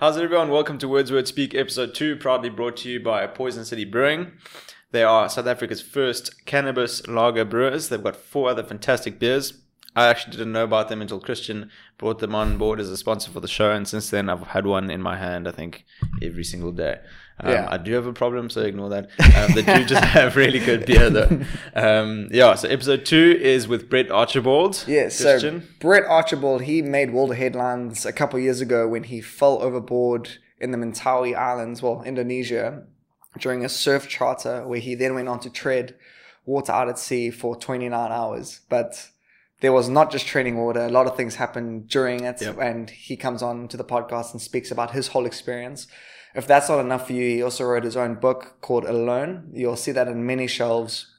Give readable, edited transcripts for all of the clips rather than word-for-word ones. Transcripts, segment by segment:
How's it, everyone? Welcome to Wordsworth Speak, episode 2, proudly brought to you by Poison City Brewing. They are South Africa's first cannabis lager brewers. They've got 4 other fantastic beers. I actually didn't know about them until Christian brought them on board as a sponsor for the show, and since then I've had one in my hand, I think, every single day. I do have a problem, so ignore that. They do just have really good beer, though. So episode 2 is with Brett Archibald. Yes, Christian. So Brett Archibald, he made world headlines a couple of years ago when he fell overboard in the Mentawai Islands, well, Indonesia, during a surf charter where he then went on to tread water out at sea for 29 hours. But there was not just treading water. A lot of things happened during it. Yep. And he comes on to the podcast and speaks about his whole experience. If that's not enough for you, he also wrote his own book called Alone. You'll see that in many shelves,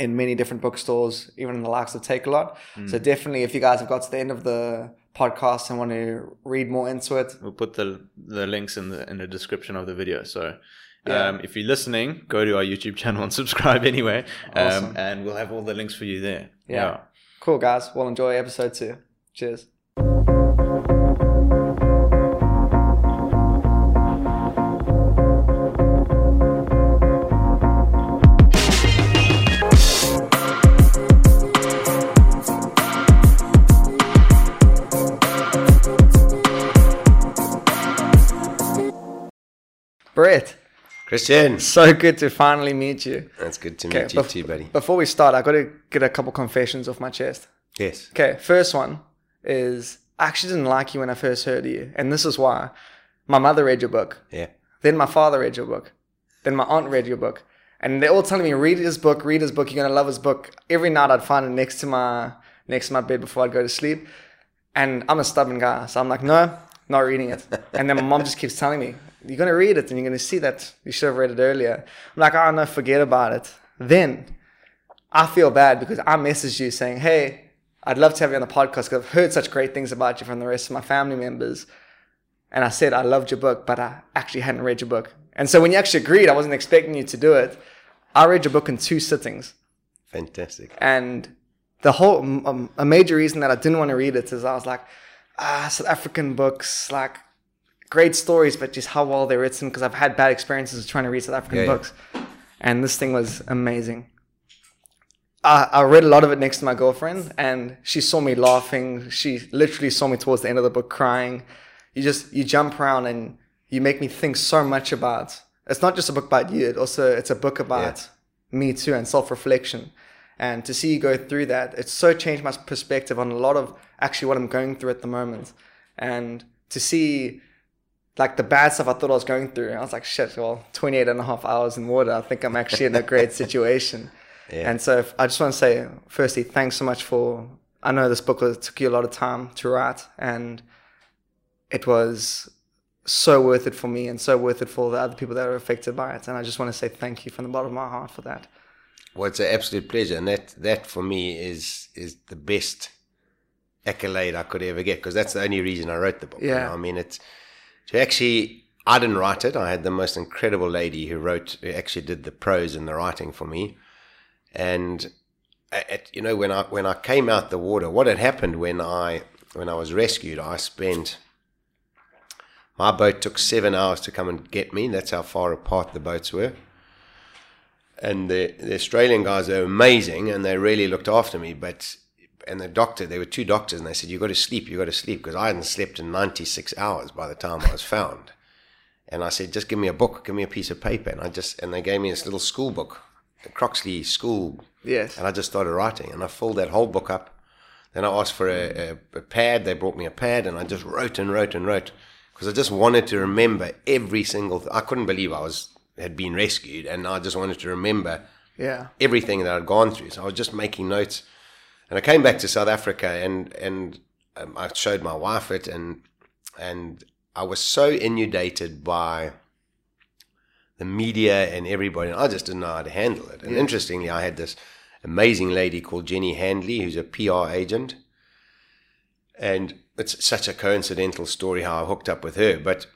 in many different bookstores, even in the likes of Take A Lot. Mm. So definitely, if you guys have got to the end of the podcast and want to read more into it, we'll put the links in the description of the video. So if you're listening, go to our YouTube channel and subscribe anyway. Awesome. And we'll have all the links for you there. Yeah. Cool, guys. Well, enjoy episode 2. Cheers. Brett. Christian. So good to finally meet you. That's good to meet you too, buddy. Before we start, I got to get a couple confessions off my chest. Yes. Okay, first one is I actually didn't like you when I first heard of you. And this is why. My mother read your book. Yeah. Then my father read your book. Then my aunt read your book. And they're all telling me, read his book, you're going to love his book. Every night I'd find it next to my bed before I'd go to sleep. And I'm a stubborn guy. So I'm like, no, not reading it. And then my mom just keeps telling me, you're going to read it and you're going to see that you should have read it earlier. I'm like, oh, no, forget about it. Then I feel bad because I messaged you saying, hey, I'd love to have you on the podcast because I've heard such great things about you from the rest of my family members. And I said, I loved your book, but I actually hadn't read your book. And so when you actually agreed, I wasn't expecting you to do it. I read your book in 2 sittings. Fantastic. And the whole a major reason that I didn't want to read it is I was like, South African books, like, great stories, but just how well they're written, because I've had bad experiences trying to read South African books. And this thing was amazing. I read a lot of it next to my girlfriend, and she saw me laughing. She literally saw me towards the end of the book crying. You jump around and you make me think so much about, it's not just a book about you, it's a book about me too and self-reflection. And to see you go through that, it's so changed my perspective on a lot of actually what I'm going through at the moment. And to see, like, the bad stuff I thought I was going through, I was like, shit, well, 28 and a half hours in water, I think I'm actually in a great situation. And so I just want to say, firstly, thanks so much for, I know this book took you a lot of time to write, and it was so worth it for me and so worth it for the other people that were affected by it. And I just want to say thank you from the bottom of my heart for that. Well, it's an absolute pleasure. And that for me is the best accolade I could ever get, because that's the only reason I wrote the book. Yeah. You know? I mean, it's, so actually, I didn't write it. I had the most incredible lady who actually did the prose and the writing for me. And when I came out the water, what had happened when I was rescued, my boat took 7 hours to come and get me. That's how far apart the boats were. And the Australian guys are amazing, and they really looked after me. And the doctor, there were 2 doctors, and they said, you've got to sleep, because I hadn't slept in 96 hours by the time I was found. And I said, just give me a book, give me a piece of paper. And they gave me this little school book, the Croxley School. Yes. And I just started writing, and I filled that whole book up. Then I asked for a pad, they brought me a pad, and I just wrote and wrote and wrote, because I just wanted to remember every single thing. I couldn't believe I had been rescued, and I just wanted to remember everything that I'd gone through. So I was just making notes. And I came back to South Africa, and I showed my wife it, and I was so inundated by the media and everybody, and I just didn't know how to handle it. And interestingly, I had this amazing lady called Jenny Handley, who's a PR agent, and it's such a coincidental story how I hooked up with her. But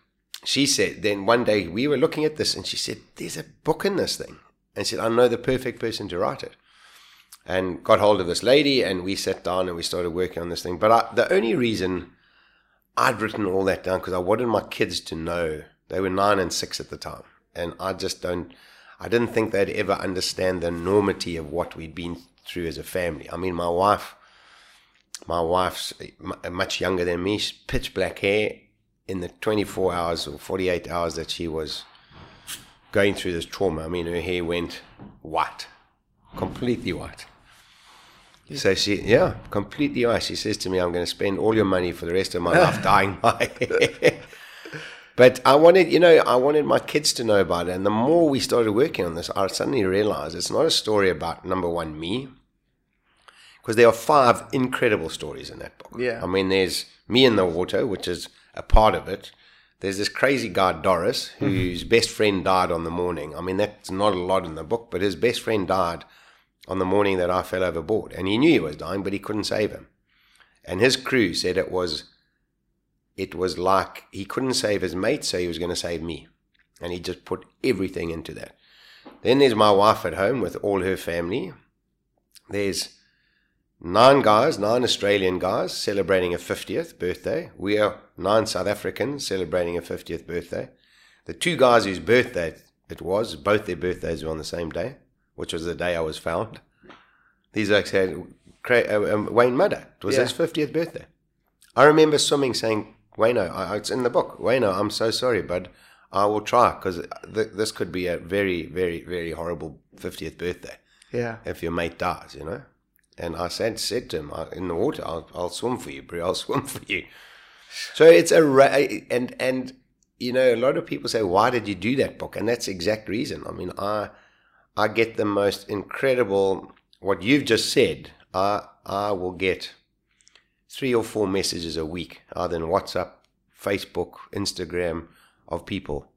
she said, then one day we were looking at this, and she said, there's a book in this thing. And she said, I know the perfect person to write it. And got hold of this lady, and we sat down and we started working on this thing. But the only reason I'd written all that down because I wanted my kids to know. They were 9 and 6 at the time. And I didn't think they'd ever understand the enormity of what we'd been through as a family. I mean, my wife's much younger than me, pitch black hair. In the 24 hours or 48 hours that she was going through this trauma, I mean, her hair went white, completely white. Yeah. So she, yeah, completely white. She says to me, I'm going to spend all your money for the rest of my life dyeing my hair. But I wanted, you know, I wanted my kids to know about it. And the more we started working on this, I suddenly realized it's not a story about, number one, me. Because there are 5 incredible stories in that book. Yeah. I mean, there's me in the water, which is a part of it. There's this crazy guy, Doris, whose best friend died on the morning. I mean, that's not a lot in the book, but his best friend died on the morning that I fell overboard. And he knew he was dying, but he couldn't save him. And his crew said it was like he couldn't save his mate, so he was going to save me. And he just put everything into that. Then there's my wife at home with all her family. There's 9 Australian guys celebrating a 50th birthday. We are 9 South Africans celebrating a 50th birthday. The 2 guys whose birthday it was, both their birthdays were on the same day, which was the day I was found. These guys had Wayne Mudder. It was his 50th birthday. I remember swimming saying, Wayno, it's in the book, Wayno, I'm so sorry, bud. I will try because this could be a very, very, very horrible 50th birthday. Yeah. If your mate dies, you know. And I said to him, in the water, I'll swim for you, bro. I'll swim for you. So it's and you know, a lot of people say, why did you do that book? And that's the exact reason. I mean, I get the most incredible, what you've just said, I will get 3 or 4 messages a week, either in WhatsApp, Facebook, Instagram, of people.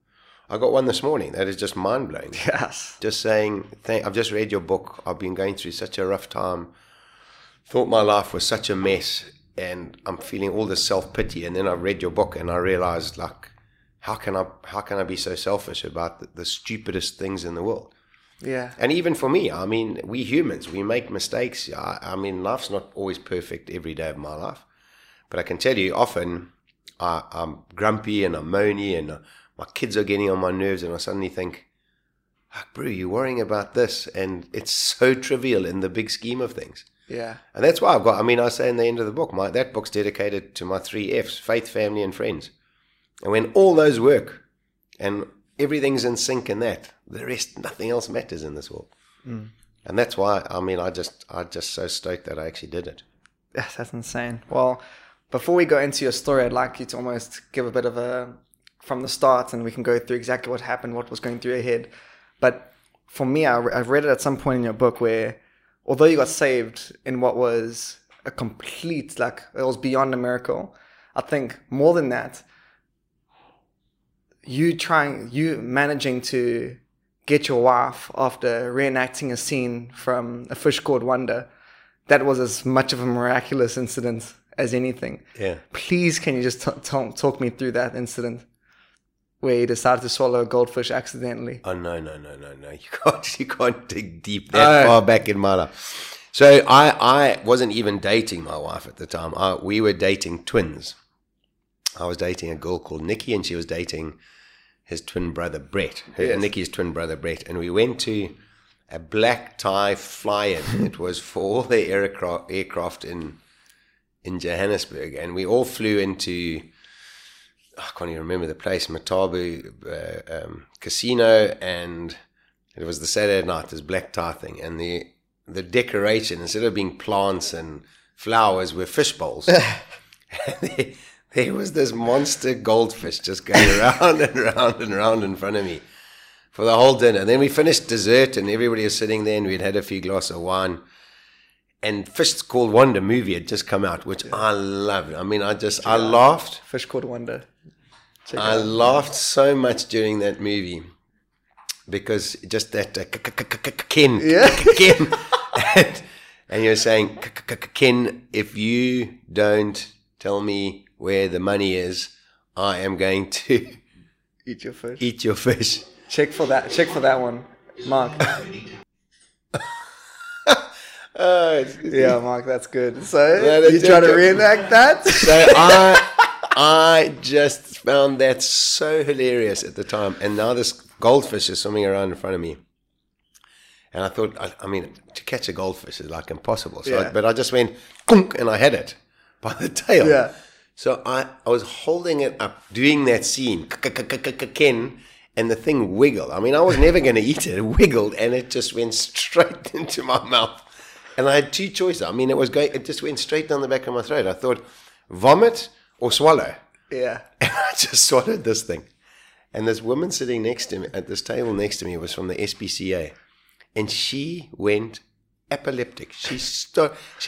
I got one this morning that is just mind-blowing. Yes. Just saying, I've just read your book. I've been going through such a rough time. Thought my life was such a mess and I'm feeling all this self-pity, and then I read your book and I realized, like, how can I be so selfish about the stupidest things in the world? Yeah. And even for me, I mean, we humans, we make mistakes. I mean, life's not always perfect every day of my life, but I can tell you often I'm grumpy and I'm moany and my kids are getting on my nerves, and I suddenly think, oh, bro, you're worrying about this, and it's so trivial in the big scheme of things. Yeah. And that's why I've got, I mean, I say in the end of the book, that book's dedicated to my 3 Fs, faith, family, and friends. And when all those work, and everything's in sync in that, the rest, nothing else matters in this world. Mm. And that's why, I mean, I just so stoked that I actually did it. That's insane. Well, before we go into your story, I'd like you to almost give a bit of a, from the start, and we can go through exactly what happened, what was going through your head. But for me, I've read it at some point in your book where, although you got saved in what was a complete, like, it was beyond a miracle, I think more than that, you managing to get your wife after reenacting a scene from A Fish Called Wanda, that was as much of a miraculous incident as anything. Yeah. Please, can you just talk me through that incident? Where he decided to swallow a goldfish accidentally. Oh, no. You can't dig deep that far back in my life. So I wasn't even dating my wife at the time. We were dating twins. I was dating a girl called Nikki, and she was dating his twin brother, Brett. Nikki's twin brother, Brett. And we went to a black tie fly-in. It was for all the aircraft in Johannesburg. And we all flew into... I can't even remember the place, Matabu Casino, and it was the Saturday night, this black tie thing, and the decoration, instead of being plants and flowers, were fish bowls. There was this monster goldfish just going around and around and around in front of me for the whole dinner. And then we finished dessert, and everybody was sitting there, and we'd had a few glasses of wine. And Fish Called Wanda movie had just come out, which I loved. I mean, I laughed. Fish Called Wanda. I laughed so much during that movie because just that Ken. And you're saying, Ken, if you don't tell me where the money is, I am going to eat your fish. Check for that one, Mark. Mark, that's good. So you try to reenact that? So I I just found that so hilarious at the time. And now this goldfish is swimming around in front of me. And I thought, I mean, to catch a goldfish is like impossible. So yeah. But I just went, and I had it by the tail. Yeah. So I was holding it up, doing that scene, and the thing wiggled. I mean, I was never going to eat it. It wiggled, and it just went straight into my mouth. And I had two choices. I mean, it was going. It just went straight down the back of my throat. I thought, vomit or swallow. Yeah. And I just swallowed this thing. And this woman sitting next to me, at this table next to me, was from the SPCA. And she went epileptic. She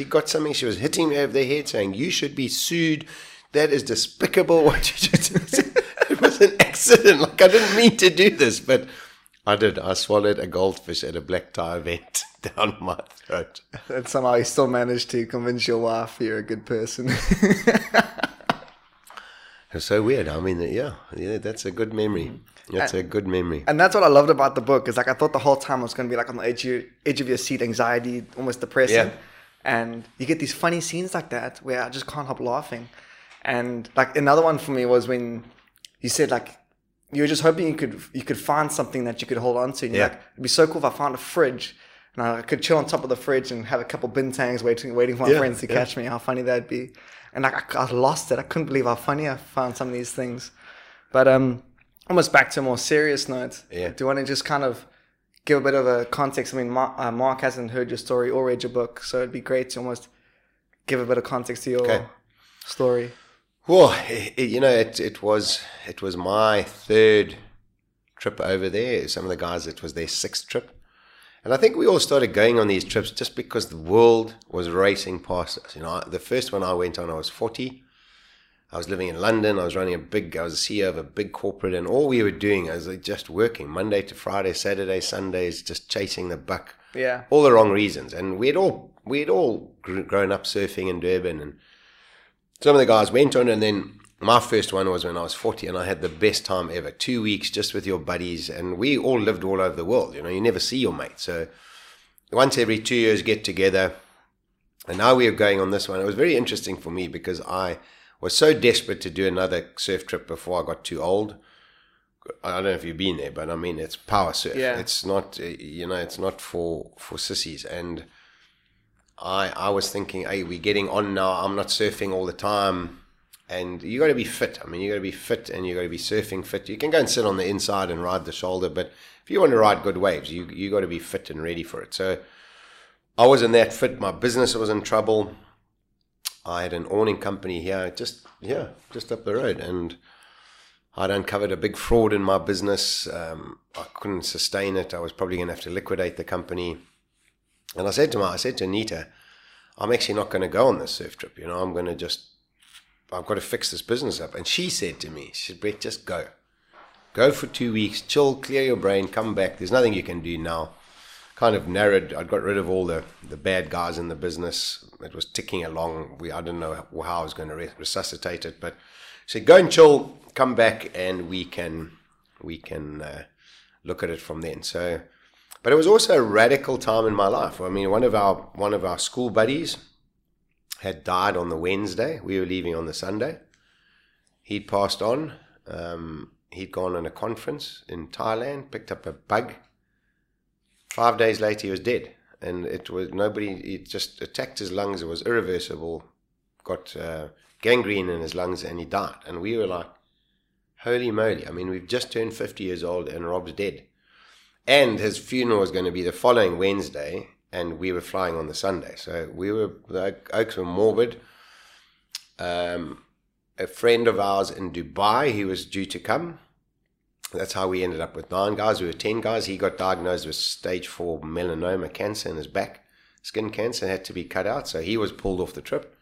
got something. She was hitting me over the head saying, you should be sued. That is despicable what you did. It was an accident. Like, I didn't mean to do this, but I did. I swallowed a goldfish at a black tie event down my throat. And somehow you still managed to convince your wife you're a good person. It's so weird. I mean, yeah, that's a good memory. That's a good memory. And that's what I loved about the book, is like I thought the whole time I was going to be like on the edge of your seat, anxiety, almost depressing. Yeah. And you get these funny scenes like that where I just can't help laughing. And like another one for me was when you said like you were just hoping you could find something that you could hold on to. And you're like, it'd be so cool if I found a fridge and I could chill on top of the fridge and have a couple bintangs waiting for my friends to catch me. How funny that'd be. And like I lost it. I couldn't believe how funny I found some of these things. But almost back to a more serious note. Yeah. Do you want to just kind of give a bit of a context? I mean, Mark hasn't heard your story or read your book, so it'd be great to almost give a bit of context to your story. Well, it was my third trip over there. Some of the guys, it was their sixth trip. And I think we all started going on these trips just because the world was racing past us. You know, the first one I went on, I was 40. I was living in London. I was running I was the CEO of a big corporate, and all we were doing is just working Monday to Friday, Saturday, Sundays, just chasing the buck. Yeah. All the wrong reasons. And we'd all grown up surfing in Durban, and some of the guys went on. And then my first one was when I was 40, and I had the best time ever. 2 weeks just with your buddies, and we all lived all over the world. You know, you never see your mate. So once every 2 years get together, and now we are going on this one. It was very interesting for me because I was so desperate to do another surf trip before I got too old. I don't know if you've been there, but I mean, it's power surf. Yeah. It's not, you know, it's not for sissies. And I was thinking, hey, we're getting on now. I'm not surfing all the time. And you got to be fit. I mean, you got to be fit, and you got to be surfing fit. You can go and sit on the inside and ride the shoulder, but if you want to ride good waves, you got to be fit and ready for it. So I wasn't that fit. My business was in trouble. I had an awning company here, just up the road, and I'd uncovered a big fraud in my business. I couldn't sustain it. I was probably going to have to liquidate the company. And I said to Anita, I'm actually not going to go on this surf trip. You know, I've got to fix this business up. And she said to me, she said, Brett, just go. Go for 2 weeks, chill, clear your brain, come back. There's nothing you can do now. Kind of narrowed. I got rid of all the bad guys in the business. It was ticking along. I didn't know how I was going to resuscitate it, but she said, go and chill, come back, and we can look at it from then. So, but it was also a radical time in my life. I mean, one of our school buddies had died on the Wednesday. We were leaving on the Sunday. He'd passed on. He'd gone on a conference in Thailand, picked up a bug. 5 days later, he was dead, and it was nobody. It just attacked his lungs. It was irreversible. Got gangrene in his lungs, and he died. And we were like, "Holy moly!" I mean, we've just turned 50 years old, and Rob's dead. And his funeral was going to be the following Wednesday, and we were flying on the Sunday. So the Oaks were morbid. A friend of ours in Dubai, he was due to come. That's how we ended up with 9 guys. We were 10 guys. He got diagnosed with stage 4 melanoma cancer in his back, skin cancer, had to be cut out. So he was pulled off the trip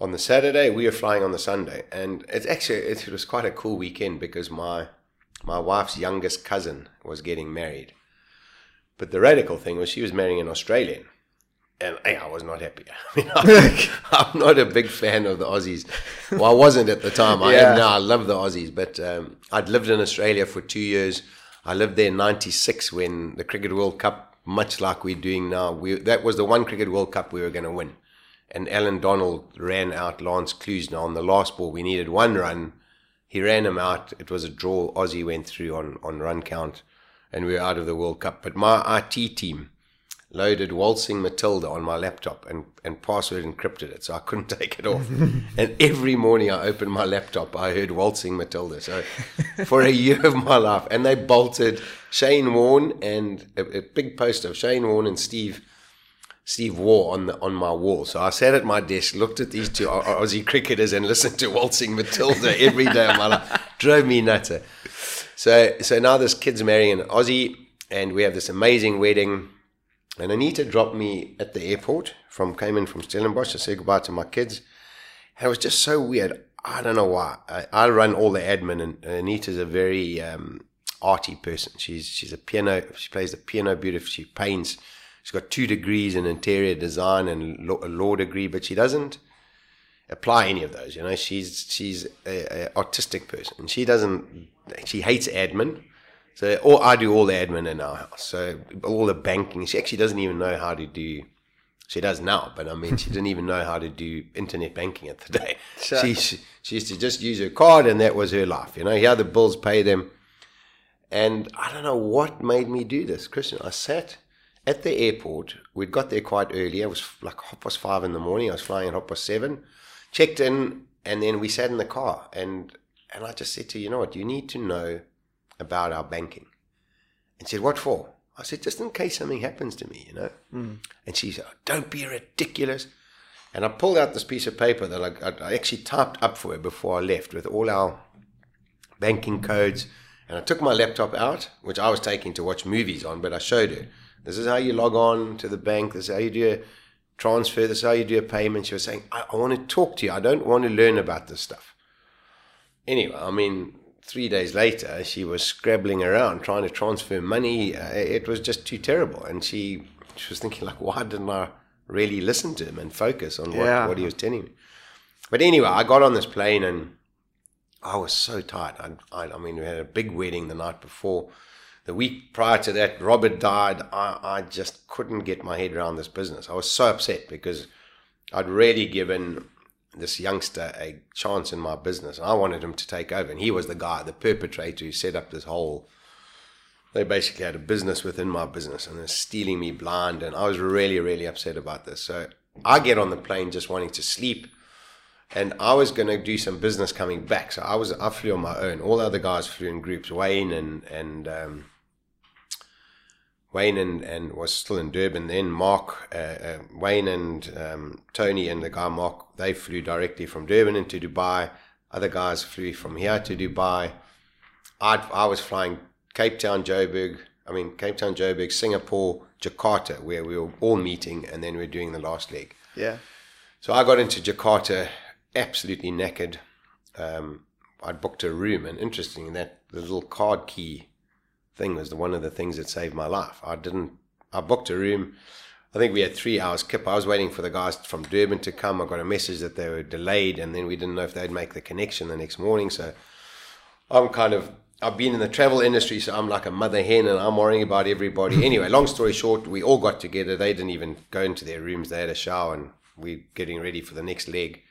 on the Saturday. We were flying on the Sunday, and it was quite a cool weekend because my wife's youngest cousin was getting married. But the radical thing was she was marrying an Australian, and hey, I was not happy. I mean, I'm not a big fan of the Aussies. Well, I wasn't at the time. I am now. I love the Aussies. But I'd lived in Australia for 2 years. I lived there in 96 when the Cricket World Cup, much like we're doing now, that was the one Cricket World Cup we were going to win. and Alan Donald ran out Lance Klusener on the last ball. We needed one run. He ran him out. It was a draw. Aussie went through on run count, and we were out of the World Cup. But my IT team loaded Waltzing Matilda on my laptop and password encrypted it, so I couldn't take it off. And every morning I opened my laptop, I heard Waltzing Matilda. So for a year of my life, and they bolted Shane Warne and a big poster of Shane Warne and Steve Waugh on my wall. So I sat at my desk, looked at these two Aussie cricketers and listened to Waltzing Matilda every day of my life. Drove me nuts. So now this kid's marrying an Aussie and we have this amazing wedding. And Anita dropped me at the airport, came in from Stellenbosch. I said goodbye to my kids. And it was just so weird. I don't know why. I run all the admin, and Anita's a very arty person. She's a piano. She plays the piano beautifully. She paints. She's got 2 degrees in interior design and a law degree, but she doesn't apply any of those. You know, she's an artistic person, and she hates admin. So I do all the admin in our house. So all the banking. She actually doesn't even know how to do. She does now, but I mean, she didn't even know how to do internet banking at the day. Sure. She used to just use her card, and that was her life. You know, the other bills, pay them. And I don't know what made me do this, Christian. I sat at the airport. We'd got there quite early. It was like 5:30 in the morning. I was flying at 7:30. Checked in, and then we sat in the car. And I just said to her, you know what, you need to know about our banking. And she said, what for? I said, just in case something happens to me, you know. Mm. And she said, oh, don't be ridiculous. And I pulled out this piece of paper that I actually typed up for her before I left with all our banking codes. And I took my laptop out, which I was taking to watch movies on, but I showed her. This is how you log on to the bank. This is how you do a transfer. This is how you do a payment. She was saying, I want to talk to you. I don't want to learn about this stuff. Anyway, I mean, 3 days later, she was scrabbling around trying to transfer money. It was just too terrible. And she was thinking, like, why didn't I really listen to him and focus on what he was telling me? But anyway, I got on this plane and I was so tired. I mean, we had a big wedding the night before. The week prior to that, Robert died. I just couldn't get my head around this business. I was so upset because I'd really given this youngster a chance in my business. I wanted him to take over. And he was the guy, the perpetrator who set up this whole... They basically had a business within my business and they're stealing me blind. And I was really, really upset about this. So I get on the plane just wanting to sleep. And I was going to do some business coming back. So I flew on my own. All the other guys flew in groups. Wayne and was still in Durban then. Mark, Wayne and Tony and the guy Mark, they flew directly from Durban into Dubai. Other guys flew from here to Dubai. I was flying Cape Town, Joburg, Singapore, Jakarta, where we were all meeting and then we were doing the last leg. Yeah. So I got into Jakarta absolutely knackered. I'd booked a room, and interesting, that the little card key thing was one of the things that saved my life. I booked a room. I think we had 3 hours kip. I was waiting for the guys from Durban to come. I got a message that they were delayed, and then we didn't know if they'd make the connection the next morning. So I've been in the travel industry, so I'm like a mother hen, and I'm worrying about everybody. Anyway, long story short, we all got together. They didn't even go into their rooms. They had a shower, and we're getting ready for the next leg.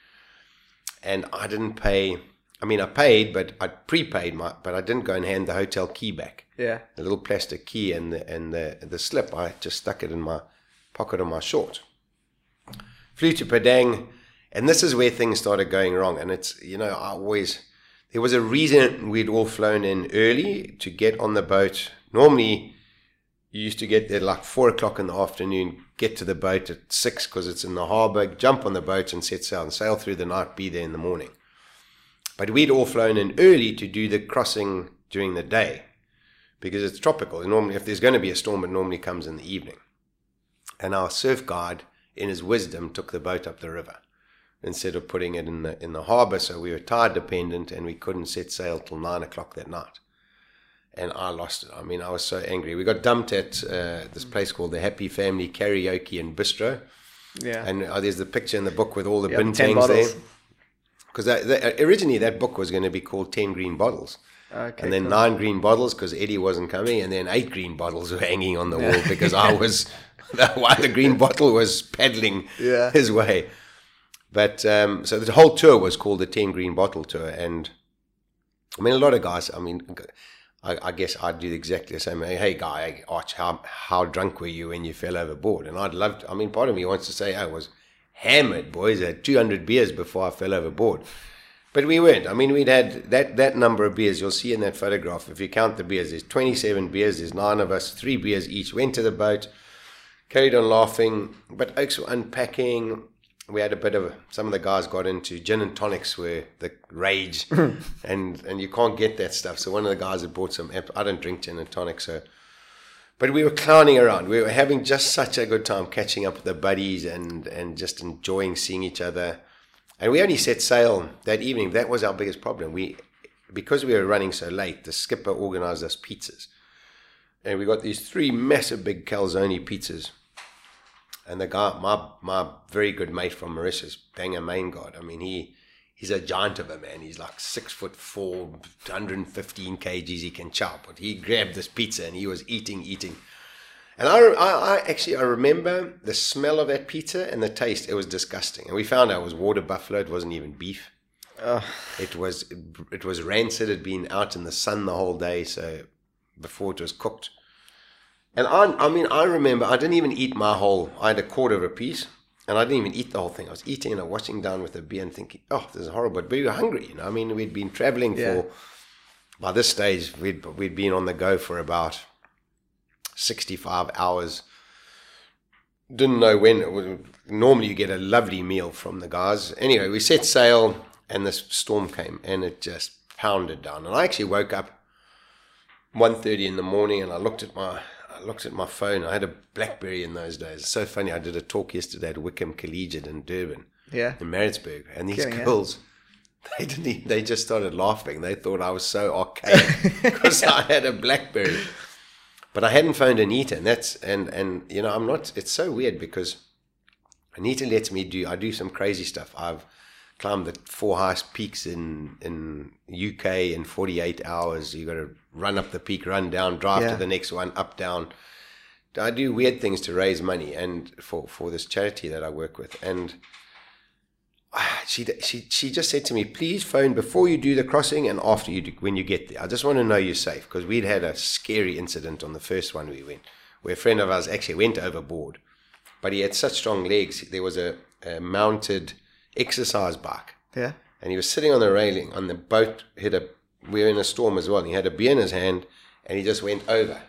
And I didn't pay. I mean, I paid, but I prepaid, but I didn't go and hand the hotel key back. Yeah. The little plastic key and the slip, I just stuck it in my pocket of my short. Flew to Padang, and this is where things started going wrong. And it's, you know, there was a reason we'd all flown in early to get on the boat. Normally, you used to get there like 4 o'clock in the afternoon, get to the boat at 6 because it's in the harbour, jump on the boat and set sail and sail through the night, be there in the morning. But we'd all flown in early to do the crossing during the day because it's tropical. And normally, if there's going to be a storm, it normally comes in the evening. And our surf guide, in his wisdom, took the boat up the river instead of putting it in the harbour. So we were tide dependent and we couldn't set sail till 9 o'clock that night. And I lost it. I mean, I was so angry. We got dumped at this place called the Happy Family Karaoke and Bistro. Yeah. And there's the picture in the book with all the bin tanks there. Because originally that book was going to be called 10 Green Bottles. Okay, and then 9 green bottles because Eddie wasn't coming. And then 8 green bottles were hanging on the wall because I was... the green bottle was paddling his way. But so the whole tour was called the 10 Green Bottle Tour. And I mean, a lot of guys, I mean, I guess I'd do exactly the same. Hey, guy, Arch, how drunk were you when you fell overboard? And I'd love to, I mean, part of me wants to say, I was hammered, boys. I had 200 beers before I fell overboard. But we weren't. I mean, we'd had that number of beers. You'll see in that photograph, if you count the beers, there's 27 beers. There's 9 of us, 3 beers each. Went to the boat, carried on laughing. But Oaks were unpacking. We had a bit of, some of the guys got into gin and tonics were the rage, and you can't get that stuff. So one of the guys had bought some, I don't drink gin and tonics, so, but we were clowning around. We were having just such a good time catching up with the buddies and just enjoying seeing each other. And we only set sail that evening. That was our biggest problem. Because we were running so late, the skipper organized us pizzas. And we got these 3 massive big calzone pizzas. And the guy, my very good mate from Mauritius, Banger main guard, I mean, he's a giant of a man. He's like 6'4", 115 kgs he can chop. But he grabbed this pizza and he was eating. And I remember the smell of that pizza and the taste. It was disgusting. And we found out it was water buffalo. It wasn't even beef. It was rancid. It had been out in the sun the whole day, so before it was cooked. And I mean, I remember I didn't even eat my whole, I had a quarter of a piece, and I didn't even eat the whole thing. I was eating and I was washing down with a beer and thinking, oh, this is horrible. But we were hungry, you know. I mean, we'd been traveling for, by this stage, we'd been on the go for about 65 hours. Didn't know when it was. Normally you get a lovely meal from the guys. Anyway, we set sail and this storm came and it just pounded down. And I actually woke up 1:30 in the morning and I looked at my phone. I had a BlackBerry in those days. It's so funny. I did a talk yesterday at Wickham Collegiate in Durban, in Maritzburg, and these girls, they just started laughing. They thought I was so archaic because I had a BlackBerry. But I hadn't phoned Anita, and you know, I'm not. It's so weird because Anita lets me do some crazy stuff. I've climbed the 4 highest peaks in UK in 48 hours. You got to run up the peak, run down, drive to the next one, up, down. I do weird things to raise money and for this charity that I work with. And she just said to me, please phone before you do the crossing and after you do, when you get there. I just want to know you're safe, because we'd had a scary incident on the first one we went, where a friend of ours actually went overboard, but he had such strong legs. There was a mounted exercise bike, and he was sitting on the railing on the boat. We were in a storm as well, and he had a beer in his hand, and he just went over.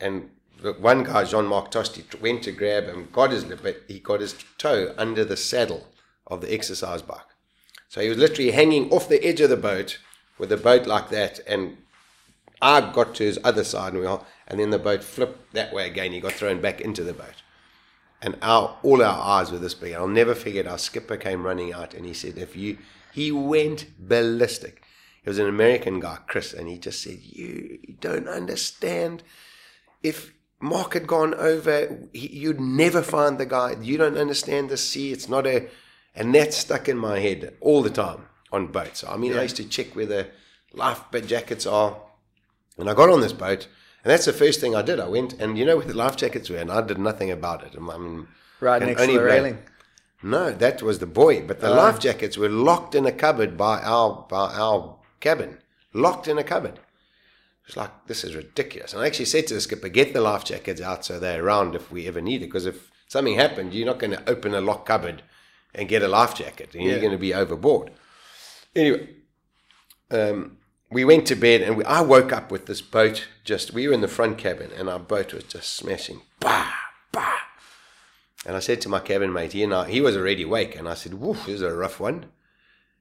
And one guy, Jean-Marc Tosti, went to grab him, but he got his toe under the saddle of the exercise bike. So he was literally hanging off the edge of the boat with the boat like that, and I got to his other side, and then the boat flipped that way again. He got thrown back into the boat. And all our eyes were this big. I'll never forget, our skipper came running out, and he said, he went ballistic. It was an American guy, Chris, and he just said, you don't understand. If Mark had gone over, you'd never find the guy. You don't understand the sea. It's not a... And that stuck in my head all the time on boats. I mean, I used to check where the life jackets are. And I got on this boat, and that's the first thing I did. I went, and you know where the life jackets were, and I did nothing about it. I mean, right next to the railing. No, that was the buoy. But the life jackets were locked in a cupboard by our cabin, locked in a cupboard. It's like, this is ridiculous. And I actually said to the skipper, get the life jackets out so they're around if we ever need it, because if something happened, you're not going to open a locked cupboard and get a life jacket, and you're going to be overboard. Anyway, we went to bed, and I woke up with this boat we were in the front cabin, and our boat was just smashing. Bah, bah. And I said to my cabin mate, he was already awake, and I said, woof, this is a rough one.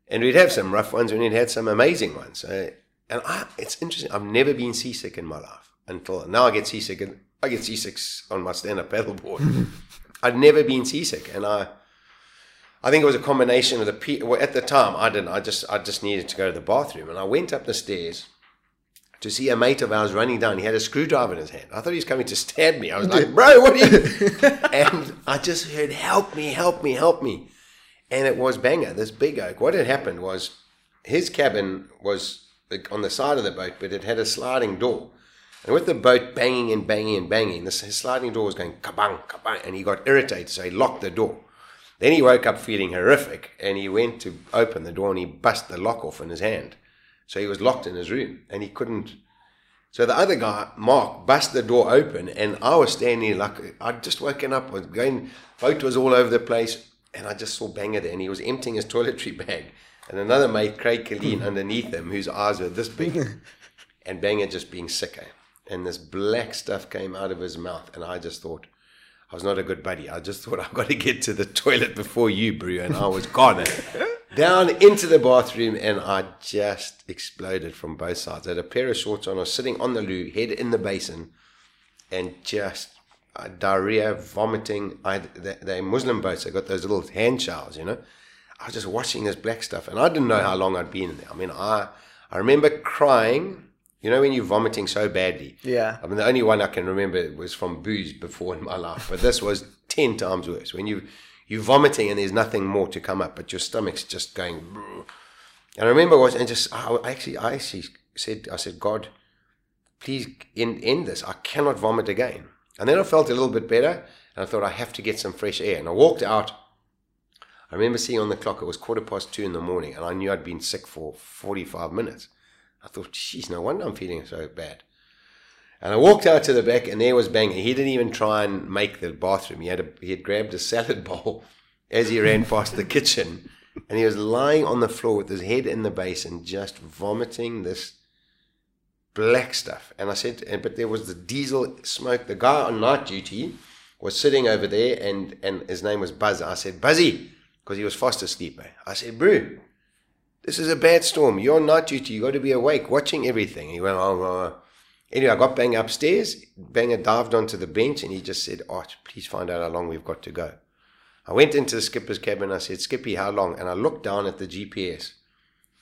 And we'd have some rough ones, and we'd had some amazing ones. It's interesting. I've never been seasick in my life until now. I get seasick. I get seasick on my stand-up paddleboard. I'd never been seasick, and I think it was a combination of at the time, I didn't. I just needed to go to the bathroom, and I went up the stairs to see a mate of ours running down. He had a screwdriver in his hand. I thought he was coming to stab me. I was like, bro, what are you? And I just heard, help me, help me, help me. And it was Banger, this big oak. What had happened was his cabin was on the side of the boat, but it had a sliding door. And with the boat banging and banging and banging, his sliding door was going kabang, kabang, and he got irritated, so he locked the door. Then he woke up feeling horrific, and he went to open the door and he bust the lock off in his hand. So he was locked in his room and he couldn't. So the other guy, Mark, bust the door open, and I was standing there like I'd just woken up, was going, vote was all over the place, and I just saw Banger there, and he was emptying his toiletry bag, and another mate, Craig Killeen, underneath him, whose eyes were this big, and Banger just being sicko. And this black stuff came out of his mouth, and I just thought, I was not a good buddy. I just thought, I've got to get to the toilet before you, brew, and I was gone. Down into the bathroom, and I just exploded from both sides. I had a pair of shorts on, I was sitting on the loo, head in the basin, and just diarrhea, vomiting. They're Muslim boats, they got those little hand showers, you know. I was just watching this black stuff, and I didn't know how long I'd been in there. I mean, I remember crying, you know, when you're vomiting so badly. Yeah. I mean, the only one I can remember was from booze before in my life, but this was 10 times worse. When you're vomiting and there's nothing more to come up, but your stomach's just going. And I remember watching, and just I actually said, God, please end this. I cannot vomit again. And then I felt a little bit better, and I thought, I have to get some fresh air. And I walked out. I remember seeing on the clock, it was 2:15 in the morning, and I knew I'd been sick for 45 minutes. I thought, geez, no wonder I'm feeling so bad. And I walked out to the back, and there was Banger. He didn't even try and make the bathroom. He had grabbed a salad bowl as he ran past the kitchen, and he was lying on the floor with his head in the basin, just vomiting this black stuff. And I said, but there was the diesel smoke. The guy on night duty was sitting over there, and his name was Buzz. I said, Buzzy, because he was fast asleep. I said, bro, this is a bad storm. You're on night duty. You got to be awake, watching everything. And he went, oh. Anyway, I got Banger upstairs. Banger dived onto the bench, and he just said, Arch, please find out how long we've got to go. I went into the skipper's cabin, and I said, Skippy, how long? And I looked down at the GPS,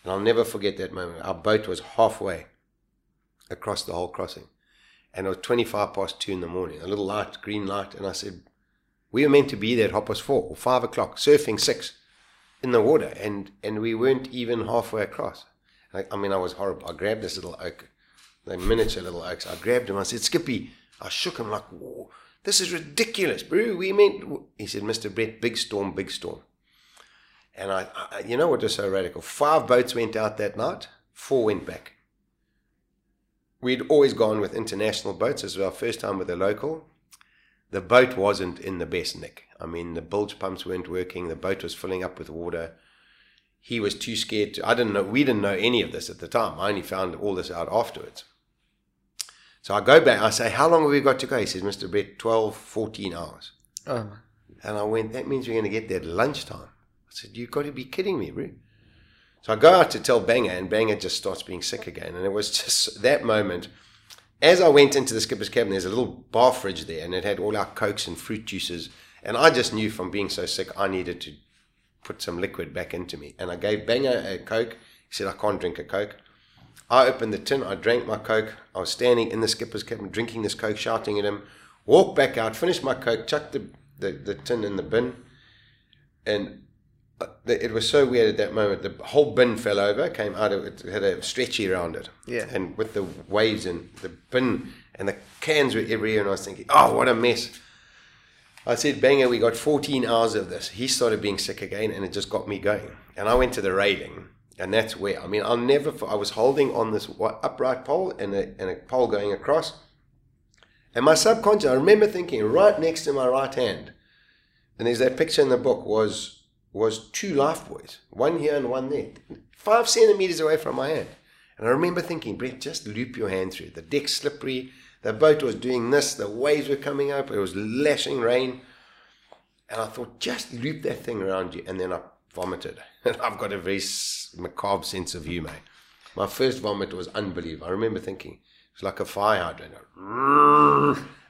and I'll never forget that moment. Our boat was halfway across the whole crossing, and it was 2:25 in the morning, a little light, green light. And I said, we were meant to be there at 4:30 or 5 o'clock, surfing 6 in the water, and we weren't even halfway across. I mean, I was horrible. I grabbed this little oak, the miniature little oaks. I grabbed him. I said, Skippy, I shook him like, whoa, this is ridiculous, bro. We meant, he said, Mr. Brett, big storm, big storm. And I you know what was so radical? 5 boats went out that night, 4 went back. We'd always gone with international boats. This was our first time with a local. The boat wasn't in the best nick. I mean, the bilge pumps weren't working. The boat was filling up with water. He was too scared to, we didn't know any of this at the time. I only found all this out afterwards. So I go back, I say, how long have we got to go? He says, Mr. Brett, 12, 14 hours. Oh. And I went, that means we're going to get there at lunchtime. I said, you've got to be kidding me, bro. So I go out to tell Banger, and Banger just starts being sick again. And it was just that moment. As I went into the skipper's cabin, there's a little bar fridge there, and it had all our Cokes and fruit juices. And I just knew from being so sick, I needed to put some liquid back into me. And I gave Banger a Coke. He said, I can't drink a Coke. I opened the tin, I drank my Coke. I was standing in the skipper's cabin, drinking this Coke, shouting at him. Walked back out, finished my Coke, chucked the tin in the bin. And it was so weird at that moment. The whole bin fell over, came out of it, had a stretchy around it. Yeah. And with the waves and the bin and the cans were everywhere. And I was thinking, oh, what a mess. I said, Banger, we got 14 hours of this. He started being sick again, and it just got me going. And I went to the railing, and that's where, I mean, I was holding on this upright pole and a pole going across. And my subconscious, I remember thinking, right next to my right hand, and there's that picture in the book, was 2 lifebuoys, one here and one there, 5 centimeters away from my hand. And I remember thinking, Brett, just loop your hand through. The deck's slippery. The boat was doing this, the waves were coming up, it was lashing rain. And I thought, just loop that thing around you. And then I vomited. And I've got a very macabre sense of humour. My first vomit was unbelievable. I remember thinking, it's like a fire hydrant.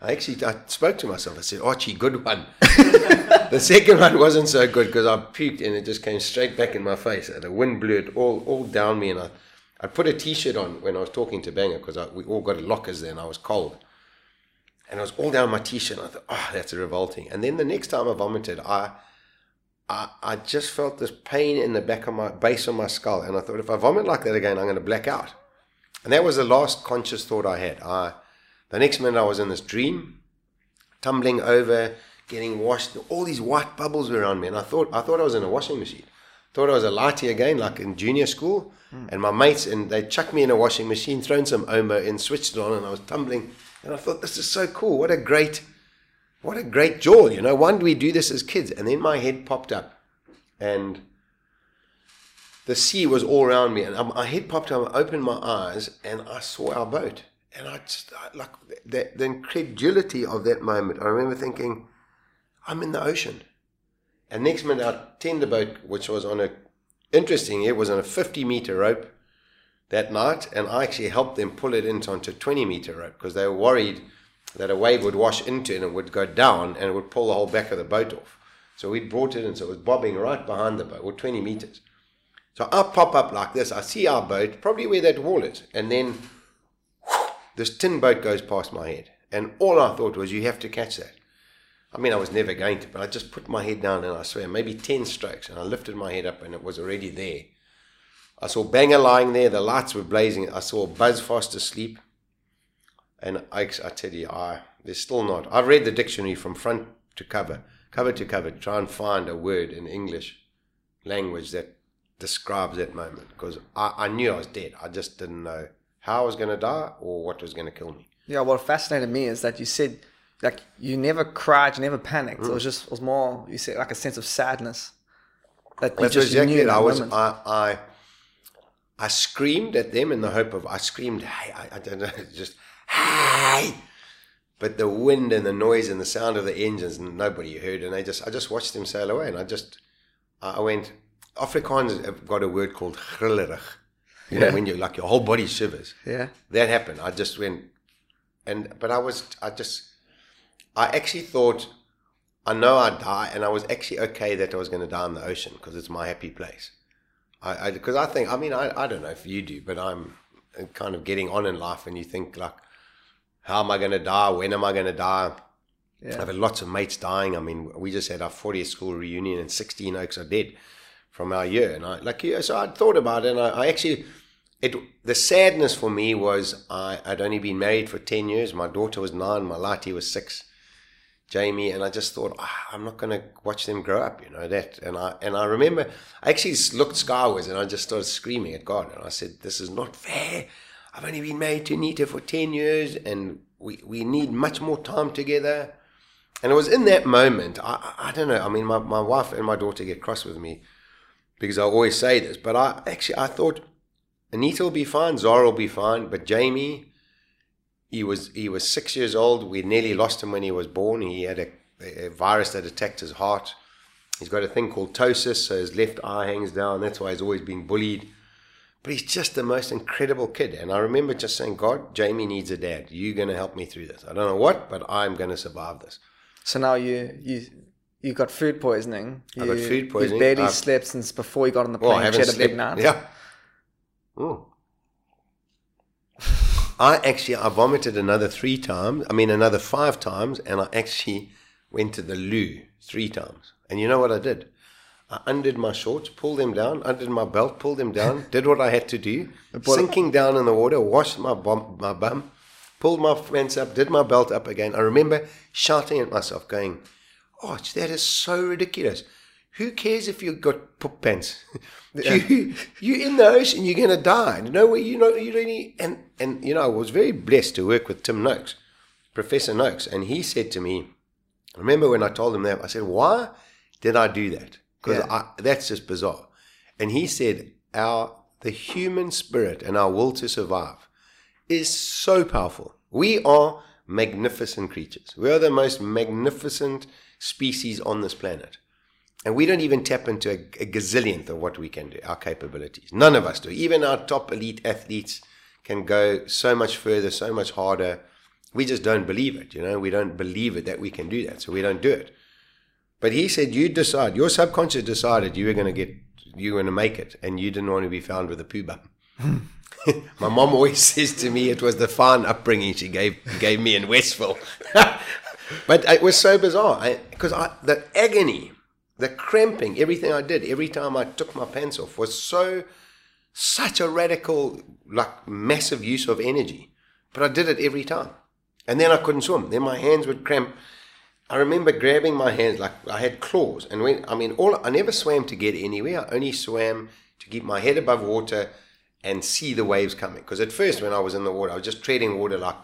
I spoke to myself. I said, Archie, good one. The second one wasn't so good because I puked and it just came straight back in my face. And the wind blew it all down me, and I put a t-shirt on when I was talking to Banger because we all got lockers there and I was cold. And I was all down my t-shirt, and I thought, oh, that's revolting. And then the next time I vomited, I just felt this pain in the back of my base of my skull. And I thought, if I vomit like that again, I'm going to black out. And that was the last conscious thought I had. The next minute I was in this dream, tumbling over, getting washed. All these white bubbles were around me, and I thought I was in a washing machine. Thought I was a lightie again, like in junior school. And my mates, and they chucked me in a washing machine, thrown some Omo in, switched it on, and I was tumbling. And I thought, this is so cool. What a great joy, you know. Why did we do this as kids? And then my head popped up, and the sea was all around me. And my head popped up, I opened my eyes, and I saw our boat. And I just, like, the incredulity of that moment. I remember thinking, I'm in the ocean. And next minute, our tender boat, which was on a, interesting, it was on a 50-meter rope that night, and I actually helped them pull it into onto a 20-meter rope, because they were worried that a wave would wash into it and it would go down and it would pull the whole back of the boat off. So we brought it in, so it was bobbing right behind the boat, or 20 meters. So I pop up like this, I see our boat, probably where that wall is, and then whew, this tin boat goes past my head. And all I thought was, you have to catch that. I mean, I was never going to, but I just put my head down and I swam, maybe 10 strokes, and I lifted my head up and it was already there. I saw Banger lying there, the lights were blazing, I saw Buzz fast asleep, and I tell you, there's still not. I've read the dictionary from front to cover, cover to cover, to try and find a word in English language that describes that moment, because I knew I was dead. I just didn't know how I was going to die or what was going to kill me. Yeah, what fascinated me is that you said, like, you never cried, you never panicked. It was just, it was more, you said, like a sense of sadness. That's just exactly knew it. I screamed at them in the hope of, I screamed, hey, I don't know, just, hey. But the wind and the noise and the sound of the engines, and nobody heard. And I just watched them sail away. And I went, Afrikaans have got a word called grillerig. You know, when you, like, your whole body shivers. Yeah. That happened. I just went, I actually thought, I know I'd die, and I was actually okay that I was going to die in the ocean, because it's my happy place. I don't know if you do, but I'm kind of getting on in life, and you think, like, how am I going to die? When am I going to die? Yeah. I've had lots of mates dying. I mean, we just had our 40th school reunion, and 16 oaks are dead from our year. And so I'd thought about it, and the sadness for me was I'd only been married for 10 years. My daughter was 9, my latte was 6. Jamie, and I just thought, I'm not going to watch them grow up, you know, that. And I remember, I actually looked skywards and I just started screaming at God. And I said, this is not fair. I've only been married to Anita for 10 years and we need much more time together. And it was in that moment, I don't know, I mean, my wife and my daughter get cross with me because I always say this, but I thought, Anita will be fine, Zara will be fine, but Jamie... He was 6 years old. We nearly lost him when he was born. He had a virus that attacked his heart. He's got a thing called ptosis, so his left eye hangs down. That's why he's always being bullied. But he's just the most incredible kid. And I remember just saying, God, Jamie needs a dad. You're going to help me through this. I don't know what, but I'm going to survive this. So now you got food poisoning. I got food poisoning. You barely slept since before you got on the plane. Well, I haven't slept. Yeah. Ooh. I vomited another 3 times, I mean another 5 times, and I actually went to the loo 3 times. And you know what I did? I undid my shorts, pulled them down, undid my belt, pulled them down, did what I had to do, sinking down in the water, washed my bum, pulled my pants up, did my belt up again. I remember shouting at myself going, oh, that is so ridiculous. Who cares if you've got poop pants? You're in the ocean, you're going to die. I was very blessed to work with Tim Noakes, Professor Noakes, and he said to me, I remember when I told him that, I said, why did I do that? Because that's just bizarre. And he said, the human spirit and our will to survive is so powerful. We are magnificent creatures. We are the most magnificent species on this planet. And we don't even tap into a gazillionth of what we can do, our capabilities. None of us do. Even our top elite athletes can go so much further, so much harder. We just don't believe it, you know. We don't believe it that we can do that, so we don't do it. But he said, you decide. Your subconscious decided you were going to make it, and you didn't want to be found with a poo bum. My mom always says to me, it was the fine upbringing she gave me in Westville. But it was so bizarre, because the agony... the cramping, everything I did, every time I took my pants off was such a radical, like massive use of energy. But I did it every time. And then I couldn't swim. Then my hands would cramp. I remember grabbing my hands like I had claws, and I never swam to get anywhere. I only swam to keep my head above water and see the waves coming. Because at first, when I was in the water, I was just treading water like,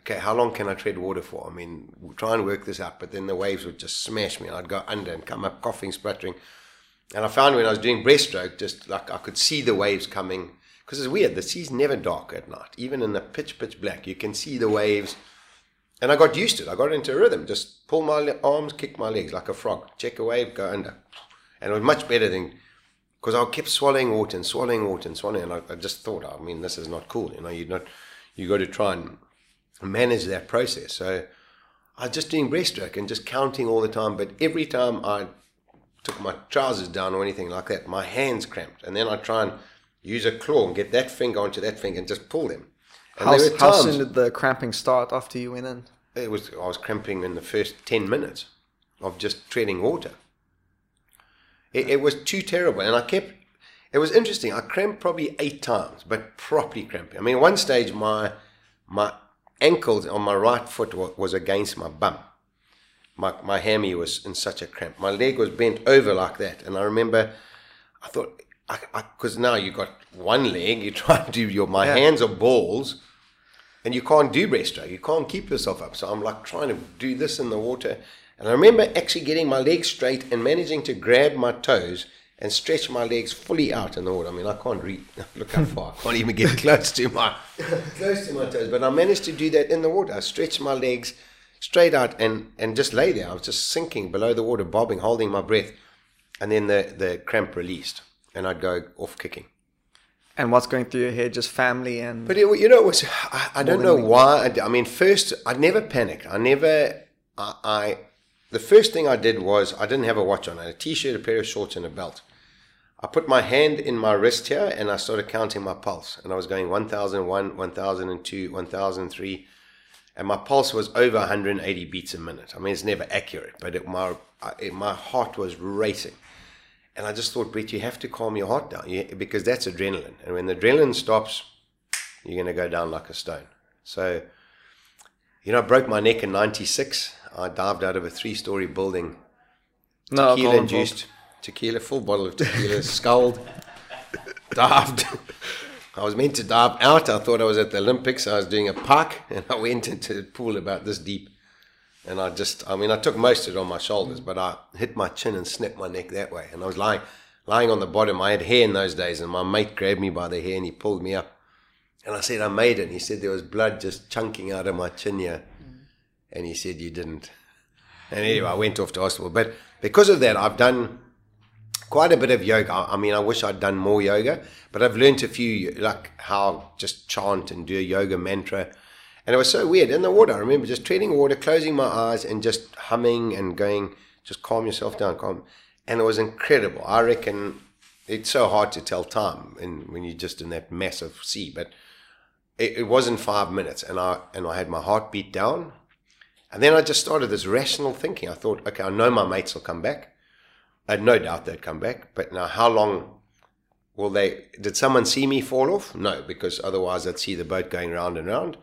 okay, how long can I tread water for? I mean, we'll try and work this out. But then the waves would just smash me, and I'd go under and come up coughing, spluttering. And I found when I was doing breaststroke, just like I could see the waves coming. Because it's weird, the sea's never dark at night. Even in the pitch black, you can see the waves. And I got used to it. I got into a rhythm. Just pull my arms, kick my legs like a frog. Check a wave, go under. And it was much better than... Because I kept swallowing water and swallowing water and swallowing. And I just thought, I mean, this is not cool. You know, you got to try and manage that process. So I was just doing breaststroke and just counting all the time. But every time I took my trousers down or anything like that, my hands cramped. And then I try and use a claw and get that finger onto that finger and just pull them. And how soon did the cramping start after you went in? I was cramping in the first 10 minutes of just treading water. It was too terrible. And it was interesting. I cramped probably 8 times, but properly cramping. I mean, at one stage, my ankles on my right foot was against my bum. My hammy was in such a cramp. My leg was bent over like that. And I remember, I thought... Because now you've got one leg, you try to do my hands are balls, and you can't do breaststroke. You can't keep yourself up. So I'm like trying to do this in the water. And I remember actually getting my legs straight and managing to grab my toes and stretch my legs fully out in the water. I mean, I can't look how far. I can't even get close to my toes. But I managed to do that in the water. I stretched my legs straight out and just lay there. I was just sinking below the water, bobbing, holding my breath. And then the cramp released. And I'd go off kicking. And what's going through your head? Just family and... But, it was... I don't know why. First, I never panicked. The first thing I did was I didn't have a watch on. I had a T-shirt, a pair of shorts, and a belt. I put my hand in my wrist here, and I started counting my pulse. And I was going 1,001, 1,002, 1,003. And my pulse was over 180 beats a minute. I mean, it's never accurate, but my heart was racing. And I just thought, Brett, you have to calm your heart down because that's adrenaline. And when the adrenaline stops, you're going to go down like a stone. So, I broke my neck in 96. I dived out of a 3-story building. Tequila-induced. Tequila, full bottle of tequila, sculled, dived. I was meant to dive out. I thought I was at the Olympics. I was doing a park, and I went into the pool about this deep. And I took most of it on my shoulders, but I hit my chin and snapped my neck that way. And I was lying on the bottom. I had hair in those days, and my mate grabbed me by the hair and he pulled me up. And I said, I made it. And he said, there was blood just chunking out of my chin here. And he said, you didn't. And anyway, I went off to hospital. But because of that, I've done quite a bit of yoga. I wish I'd done more yoga, but I've learned a few, like how just chant and do a yoga mantra. And it was so weird. In the water, I remember just treading water, closing my eyes, and just humming and going, just calm yourself down, calm. And it was incredible. I reckon it's so hard to tell time when you're just in that massive sea. But it wasn't 5 minutes. And I had my heart beat down. And then I just started this rational thinking. I thought, okay, I know my mates will come back. I had no doubt they'd come back. But now how long... will they... Did someone see me fall off? No, because otherwise I'd see the boat going round and round.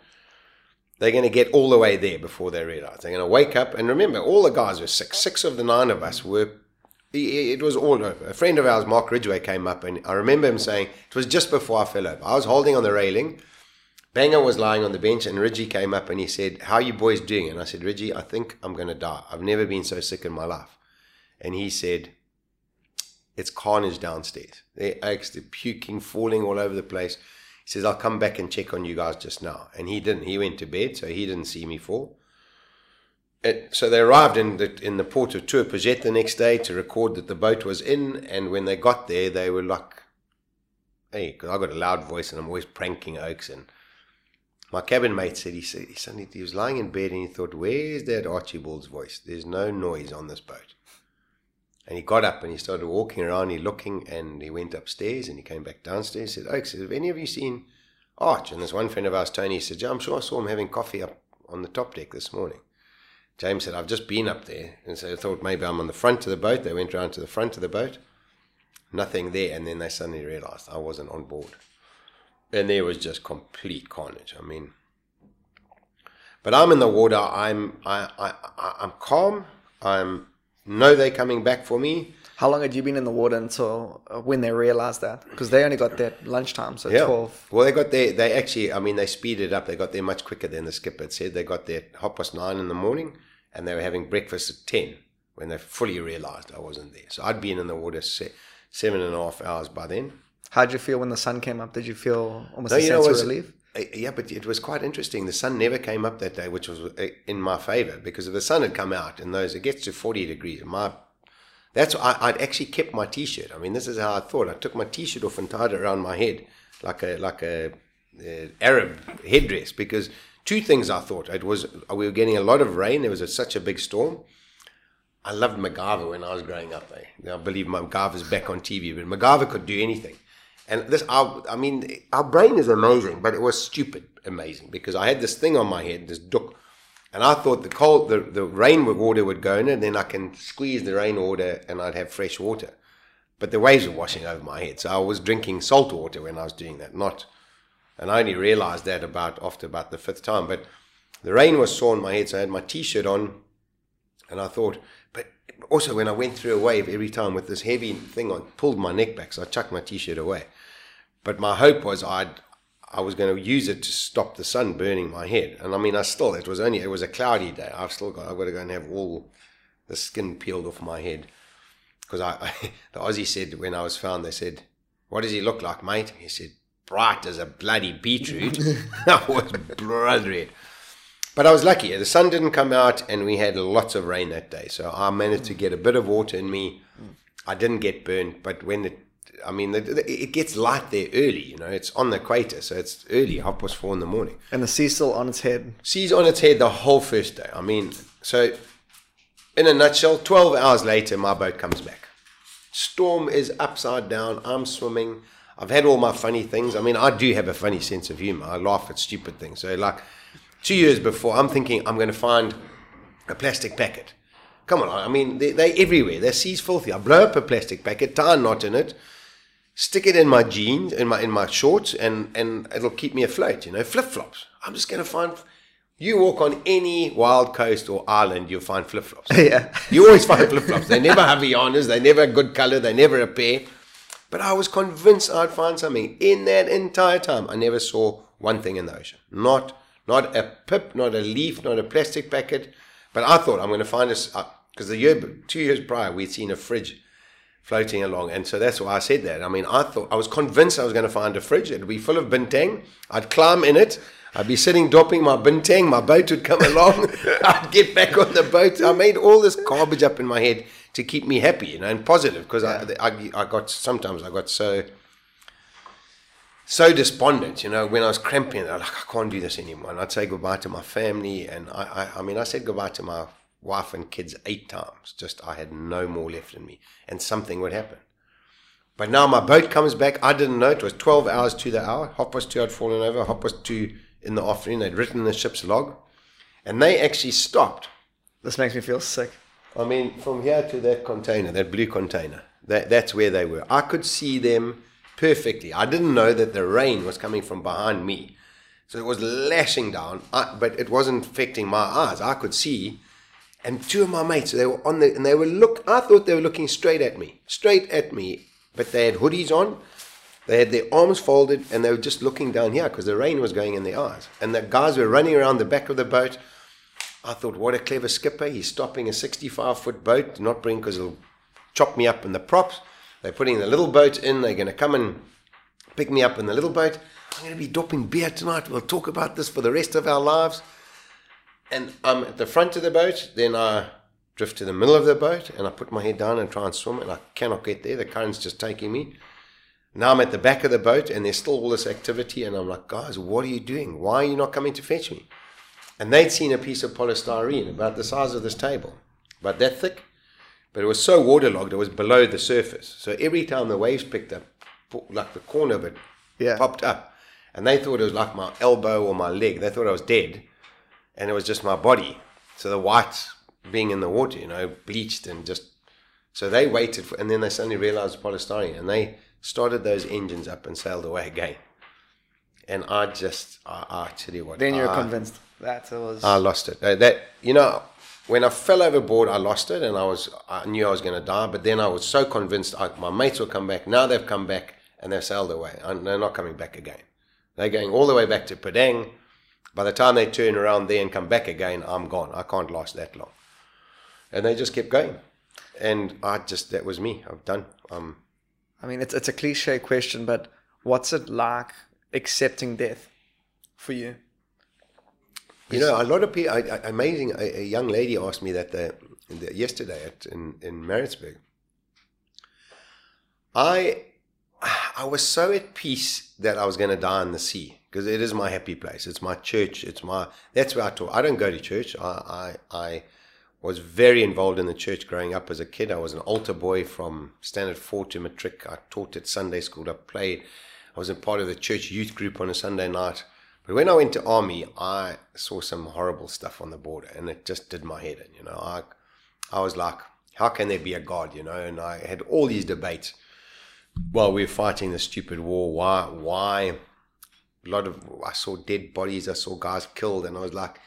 They're going to get all the way there before they realize. They're going to wake up. And remember, all the guys were sick. 6 of the 9 of us were... It was all over. A friend of ours, Mark Ridgway, came up. And I remember him saying, it was just before I fell over. I was holding on the railing. Banger was lying on the bench. And Ridgie came up and he said, how are you boys doing? And I said, Ridgie, I think I'm going to die. I've never been so sick in my life. And he said, it's carnage downstairs. They're aches, they're puking, falling all over the place. He says, I'll come back and check on you guys just now. And he didn't. He went to bed, so he didn't see me fall. So they arrived in the port of Tuapajet the next day to record that the boat was in. And when they got there, they were like, hey, because I've got a loud voice and I'm always pranking Oaks. And my cabin mate said, he was lying in bed and he thought, where's that Archibald's voice? There's no noise on this boat. And he got up and he started walking around, and he went upstairs and he came back downstairs. He said, Oaks, have any of you seen Arch? And this one friend of ours, Tony, said, yeah, I'm sure I saw him having coffee up on the top deck this morning. James said, I've just been up there. And so I thought maybe I'm on the front of the boat. They went round to the front of the boat. Nothing there. And then they suddenly realized I wasn't on board. And there was just complete carnage. But I'm in the water. I'm calm. I know they're coming back for me. How long had you been in the water until when they realized that? Because they only got there lunchtime, so yeah. 12. Well, they got there. They actually, I mean, they speeded up. They got there much quicker than the skipper had said. They got there 9:30 in the morning, and they were having breakfast at 10 when they fully realized I wasn't there. So I'd been in the water 7.5 hours by then. How'd you feel when the sun came up? Did you feel almost a sense of relief? Yeah, but it was quite interesting. The sun never came up that day, which was in my favor, because if the sun had come out and it gets to 40 degrees, I'd actually kept my t-shirt. I mean, this is how I thought. I took my t-shirt off and tied it around my head like a Arab headdress, because two things I thought. We were getting a lot of rain. There was such a big storm. I loved MacGyver when I was growing up. I believe MacGyver's back on TV, but MacGyver could do anything. And our brain is amazing, but it was stupid amazing, because I had this thing on my head, this dook, and I thought the rain water would go in, and then I can squeeze the rain water and I'd have fresh water. But the waves were washing over my head, so I was drinking salt water when I was doing that. And I only realized that after about the fifth time. But the rain was sore on my head, so I had my t-shirt on, and I thought. Also, when I went through a wave every time with this heavy thing on, pulled my neck back, so I chucked my t-shirt away. But my hope was I was going to use it to stop the sun burning my head. And I mean, it was a cloudy day. I've got to go and have all the skin peeled off my head, because the Aussie said when I was found, they said, "What does he look like, mate?" He said, "Bright as a bloody beetroot." I was blood red. But I was lucky. The sun didn't come out, and we had lots of rain that day. So I managed to get a bit of water in me. I didn't get burned, but it gets light there early. It's on the equator, so it's early, 4:30 in the morning. And the sea's still on its head. Sea's on its head the whole first day. So in a nutshell, 12 hours later, my boat comes back. Storm is upside down. I'm swimming. I've had all my funny things. I do have a funny sense of humor. I laugh at stupid things. So 2 years before, I'm thinking I'm going to find a plastic packet. Come on, they're everywhere. Their sea's filthy. I blow up a plastic packet, tie a knot in it, stick it in my jeans, in my shorts, and it'll keep me afloat, flip-flops. I'm just going to find... You walk on any wild coast or island, you'll find flip-flops. Yeah. You always find flip-flops. They never have yarners, they never a good colour, they never a pair. But I was convinced I'd find something. In that entire time, I never saw one thing in the ocean. Not a pip, not a leaf, not a plastic packet. But I thought I'm going to find this, because 2 years prior we'd seen a fridge floating along, and so that's why I said that. I was convinced I was going to find a fridge. It'd be full of bintang. I'd climb in it. I'd be sitting dropping my bintang. My boat would come along. I'd get back on the boat. I made all this garbage up in my head to keep me happy, and positive, because I got so despondent, when I was cramping, I was like, I can't do this anymore. And I'd say goodbye to my family, and I said goodbye to my wife and kids 8 times. Just I had no more left in me, and something would happen. But now my boat comes back. I didn't know. It was 12 hours to the hour. 2:30 I'd fallen over. 2:30 in the afternoon, they'd written the ship's log, and they actually stopped. This makes me feel sick. From here to that container, that blue container, that's where they were. I could see them perfectly. I didn't know that the rain was coming from behind me, so it was lashing down, but it wasn't affecting my eyes. I could see, and 2 of my mates, I thought they were looking straight at me, but they had hoodies on, they had their arms folded, and they were just looking down here because the rain was going in their eyes. And the guys were running around the back of the boat. I thought, what a clever skipper. He's stopping a 65-foot boat to not bring, because it'll chop me up in the props. They're putting the little boat in. They're going to come and pick me up in the little boat. I'm going to be dropping beer tonight. We'll talk about this for the rest of our lives. And I'm at the front of the boat. Then I drift to the middle of the boat, and I put my head down and try and swim, and I cannot get there. The current's just taking me. Now I'm at the back of the boat, and there's still all this activity. And I'm like, guys, what are you doing? Why are you not coming to fetch me? And they'd seen a piece of polystyrene about the size of this table, about that thick. But it was so waterlogged, it was below the surface. So every time the waves picked up, the corner of it popped up. And they thought it was like my elbow or my leg. They thought I was dead. And it was just my body. So the whites being in the water, bleached and just... So they waited for... And then they suddenly realized polystyrene. And they started those engines up and sailed away again. And I tell you what. Then you're convinced that it was. I lost it. That, you know, when I fell overboard, I lost it, and I knew I was going to die. But then I was so convinced my mates will come back. Now they've come back and they've sailed away, and they're not coming back again. They're going all the way back to Padang. By the time they turn around there and come back again, I'm gone. I can't last that long. And they just kept going, and that was me. I'm done. I mean, it's a cliche question, but what's it like accepting death for you? You know, a lot of people, amazing, a young lady asked me that yesterday in Maritzburg. I was so at peace that I was going to die in the sea, because it is my happy place. It's my church. That's where I talk. I don't go to church. I was very involved in the church growing up as a kid. I was an altar boy from standard 4 to matric. I taught at Sunday school. I played. I was a part of the church youth group on a Sunday night. But when I went to army, I saw some horrible stuff on the border, and it just did my head in. You know, I was like, how can there be a God? You know, and I had all these debates while we were fighting this stupid war. Why? I saw dead bodies. I saw guys killed, and I was like,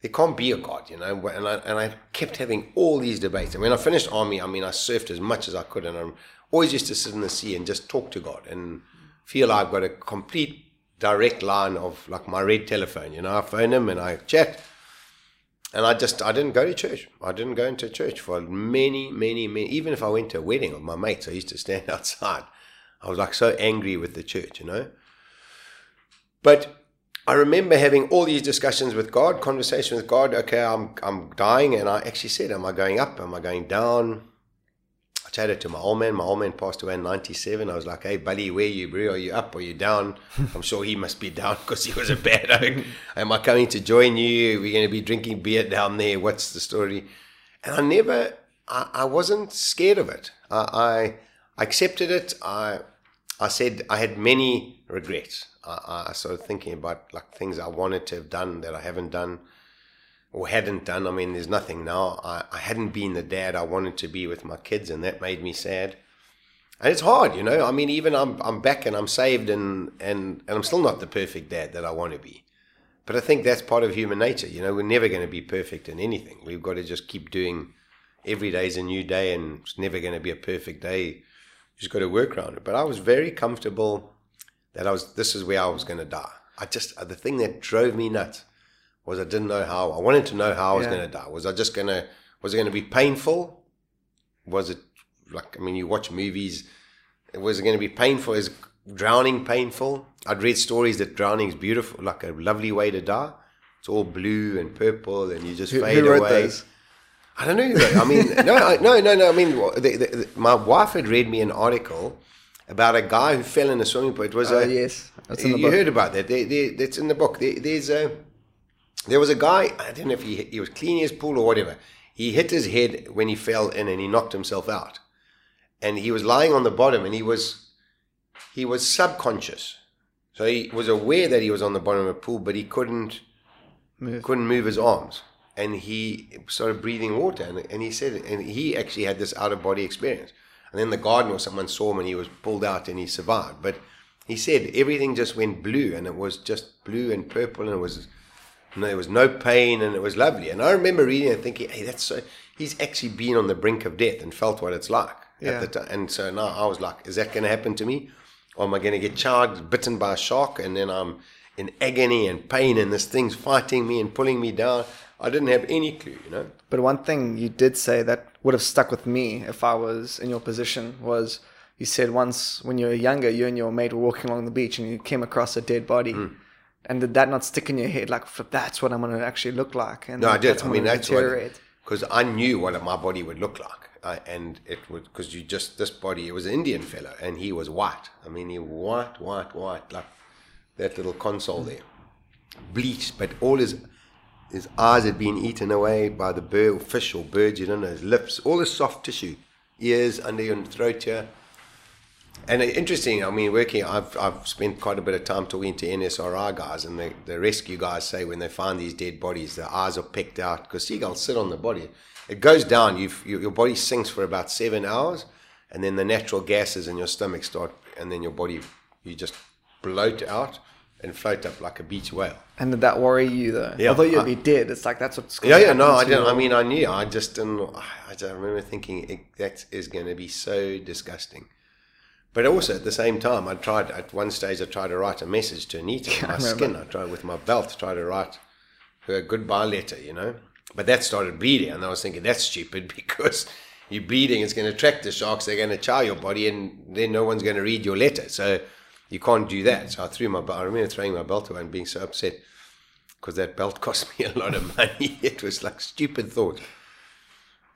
there can't be a God. You know, and I kept having all these debates. And when I finished army, I mean, I surfed as much as I could, and I always used to sit in the sea and just talk to God and feel I've got a complete direct line of like my red telephone. You know, I phone him and I chat, and I didn't go to church. I didn't go into church for many. Even if I went to a wedding of my mates, I used to stand outside. I was like so angry with the church, you know. But I remember having all these discussions with God, conversations with God. Okay, I'm dying, and I actually said, am I going up? Am I going down? I chatted to my old man. My old man passed away in 97. I was like, hey, buddy, where are you, bro? Are you up? Are you down? I'm sure he must be down because he was a bad oak. Am I coming to join you? We're going to be drinking beer down there. What's the story? And I wasn't scared of it. I accepted it. I said I had many regrets. I started thinking about like things I wanted to have done that I haven't done. Or hadn't done. I mean, there's nothing now. I hadn't been the dad I wanted to be with my kids, and that made me sad. And it's hard, you know. I mean, even I'm back and I'm saved, and I'm still not the perfect dad that I want to be. But I think that's part of human nature. You know, we're never going to be perfect in anything. We've got to just keep doing. Every day's a new day, and it's never going to be a perfect day. You just got to work around it. But I was very comfortable that this is where I was going to die. The thing that drove me nuts was I didn't know how. I wanted to know how I was going to die. Was it going to be painful? Was it like, I mean, you watch movies. Was it going to be painful? Is drowning painful? I'd read stories that drowning is beautiful, like a lovely way to die. It's all blue and purple and you just fade away. Who wrote those? I don't know. I mean, no. I mean, my wife had read me an article about a guy who fell in a swimming pool. It was yes. That's in the book. You heard about that. That's in the book. There was a guy, I don't know if he was cleaning his pool or whatever. He hit his head when he fell in and he knocked himself out. And he was lying on the bottom and he was subconscious. So he was aware that he was on the bottom of a pool, but he couldn't move his arms. And he started breathing water. And he said, and he actually had this out-of-body experience. And then the gardener or someone saw him and he was pulled out and he survived. But he said everything just went blue, and it was just blue and purple, and it was... No, there was no pain, and it was lovely. And I remember reading and thinking, hey, he's actually been on the brink of death and felt what it's like at the time. And so now I was like, is that going to happen to me? Or am I going to get bitten by a shark, and then I'm in agony and pain, and this thing's fighting me and pulling me down? I didn't have any clue, you know. But one thing you did say that would have stuck with me if I was in your position was you said once when you were younger, you and your mate were walking along the beach and you came across a dead body. Mm. And did that not stick in your head? Like, that's what I'm going to actually look like. And no, I did. I mean, that's what, because I knew what my body would look like. And it was, because this body, it was an Indian fellow, and he was white. I mean, he white, like that little console there. Bleached, but all his eyes had been eaten away by the bird, or fish or birds, you don't know, his lips, all the soft tissue, ears, under your throat here. And interesting, I mean, working, I've spent quite a bit of time talking to NSRI guys, and the rescue guys say when they find these dead bodies, their eyes are picked out, because seagulls sit on the body. It goes down, your body sinks for about 7 hours, and then the natural gases in your stomach start, and then your body, you just bloat out, and float up like a beach whale. And did that worry you though? Yeah, although you'd be dead, it's like that's what's going to happen. I didn't. I mean, I knew. I just didn't. I don't remember thinking that is going to be so disgusting. But also at the same time, I tried at one stage. I tried to write a message to Anita with my skin. I tried with my belt to try to write her a goodbye letter, you know. But that started bleeding, and I was thinking that's stupid because you're bleeding. It's going to attract the sharks. They're going to chow your body, and then no one's going to read your letter. So you can't do that. So I threw my belt. I remember throwing my belt away and being so upset because that belt cost me a lot of money. It was like stupid thought.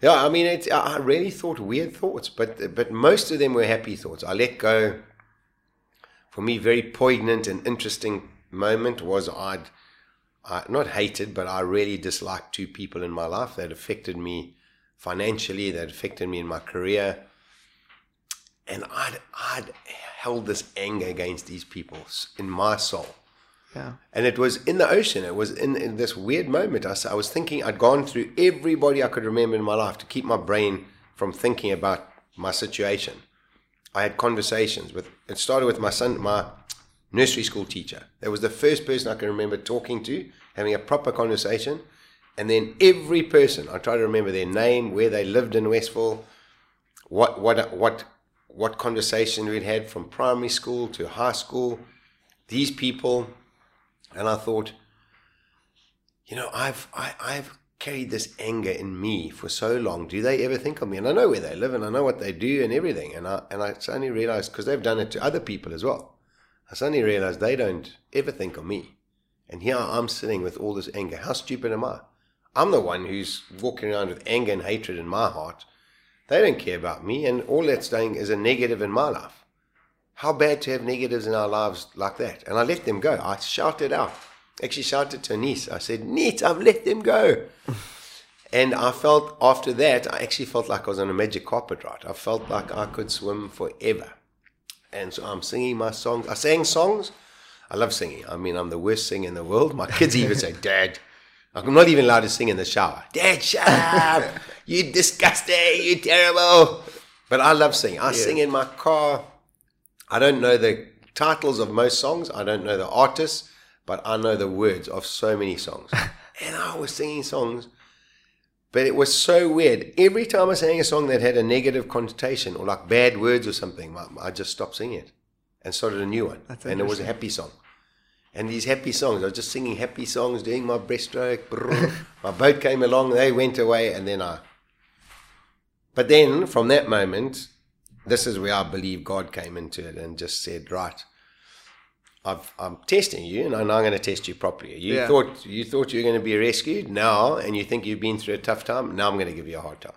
Yeah, I mean, I really thought weird thoughts, but most of them were happy thoughts. I let go. For me, very poignant and interesting moment was I not hated, but I really disliked two people in my life that affected me financially, that affected me in my career. And I'd held this anger against these people in my soul. Yeah. And it was in the ocean. It was in this weird moment. I was thinking I'd gone through everybody I could remember in my life to keep my brain from thinking about my situation. I had conversations with, it started with my son, my nursery school teacher. That was the first person I can remember talking to, having a proper conversation. And then every person, I try to remember their name, where they lived in Westville, what conversation we'd had from primary school to high school, these people. And I thought, you know, I've carried this anger in me for so long. Do they ever think of me? And I know where they live, and I know what they do and everything. And I suddenly realized, because they've done it to other people as well, I suddenly realized they don't ever think of me. And here I'm sitting with all this anger. How stupid am I? I'm the one who's walking around with anger and hatred in my heart. They don't care about me, and all that's doing is a negative in my life. How bad to have negatives in our lives like that? And I let them go. I shouted out. Actually shouted to Denise. I said, Neat, I've let them go. And I felt after that, I actually felt like I was on a magic carpet ride. I felt like I could swim forever. And so I'm singing my songs. I sang songs. I love singing. I mean, I'm the worst singer in the world. My kids even say, Dad, I'm not even allowed to sing in the shower. Dad, shut up. You're disgusting. You're terrible. But I love singing. I sing in my car. I don't know the titles of most songs. I don't know the artists, but I know the words of so many songs. And I was singing songs, but it was so weird. Every time I sang a song that had a negative connotation or like bad words or something, I just stopped singing it and started a new one. And it was a happy song. And these happy songs, I was just singing happy songs, doing my breaststroke. My boat came along, they went away, and then But then from that moment, this is where I believe God came into it and just said, right, I'm testing you, and I'm going to test you properly. You thought you were going to be rescued now, and you think you've been through a tough time. Now I'm going to give you a hard time.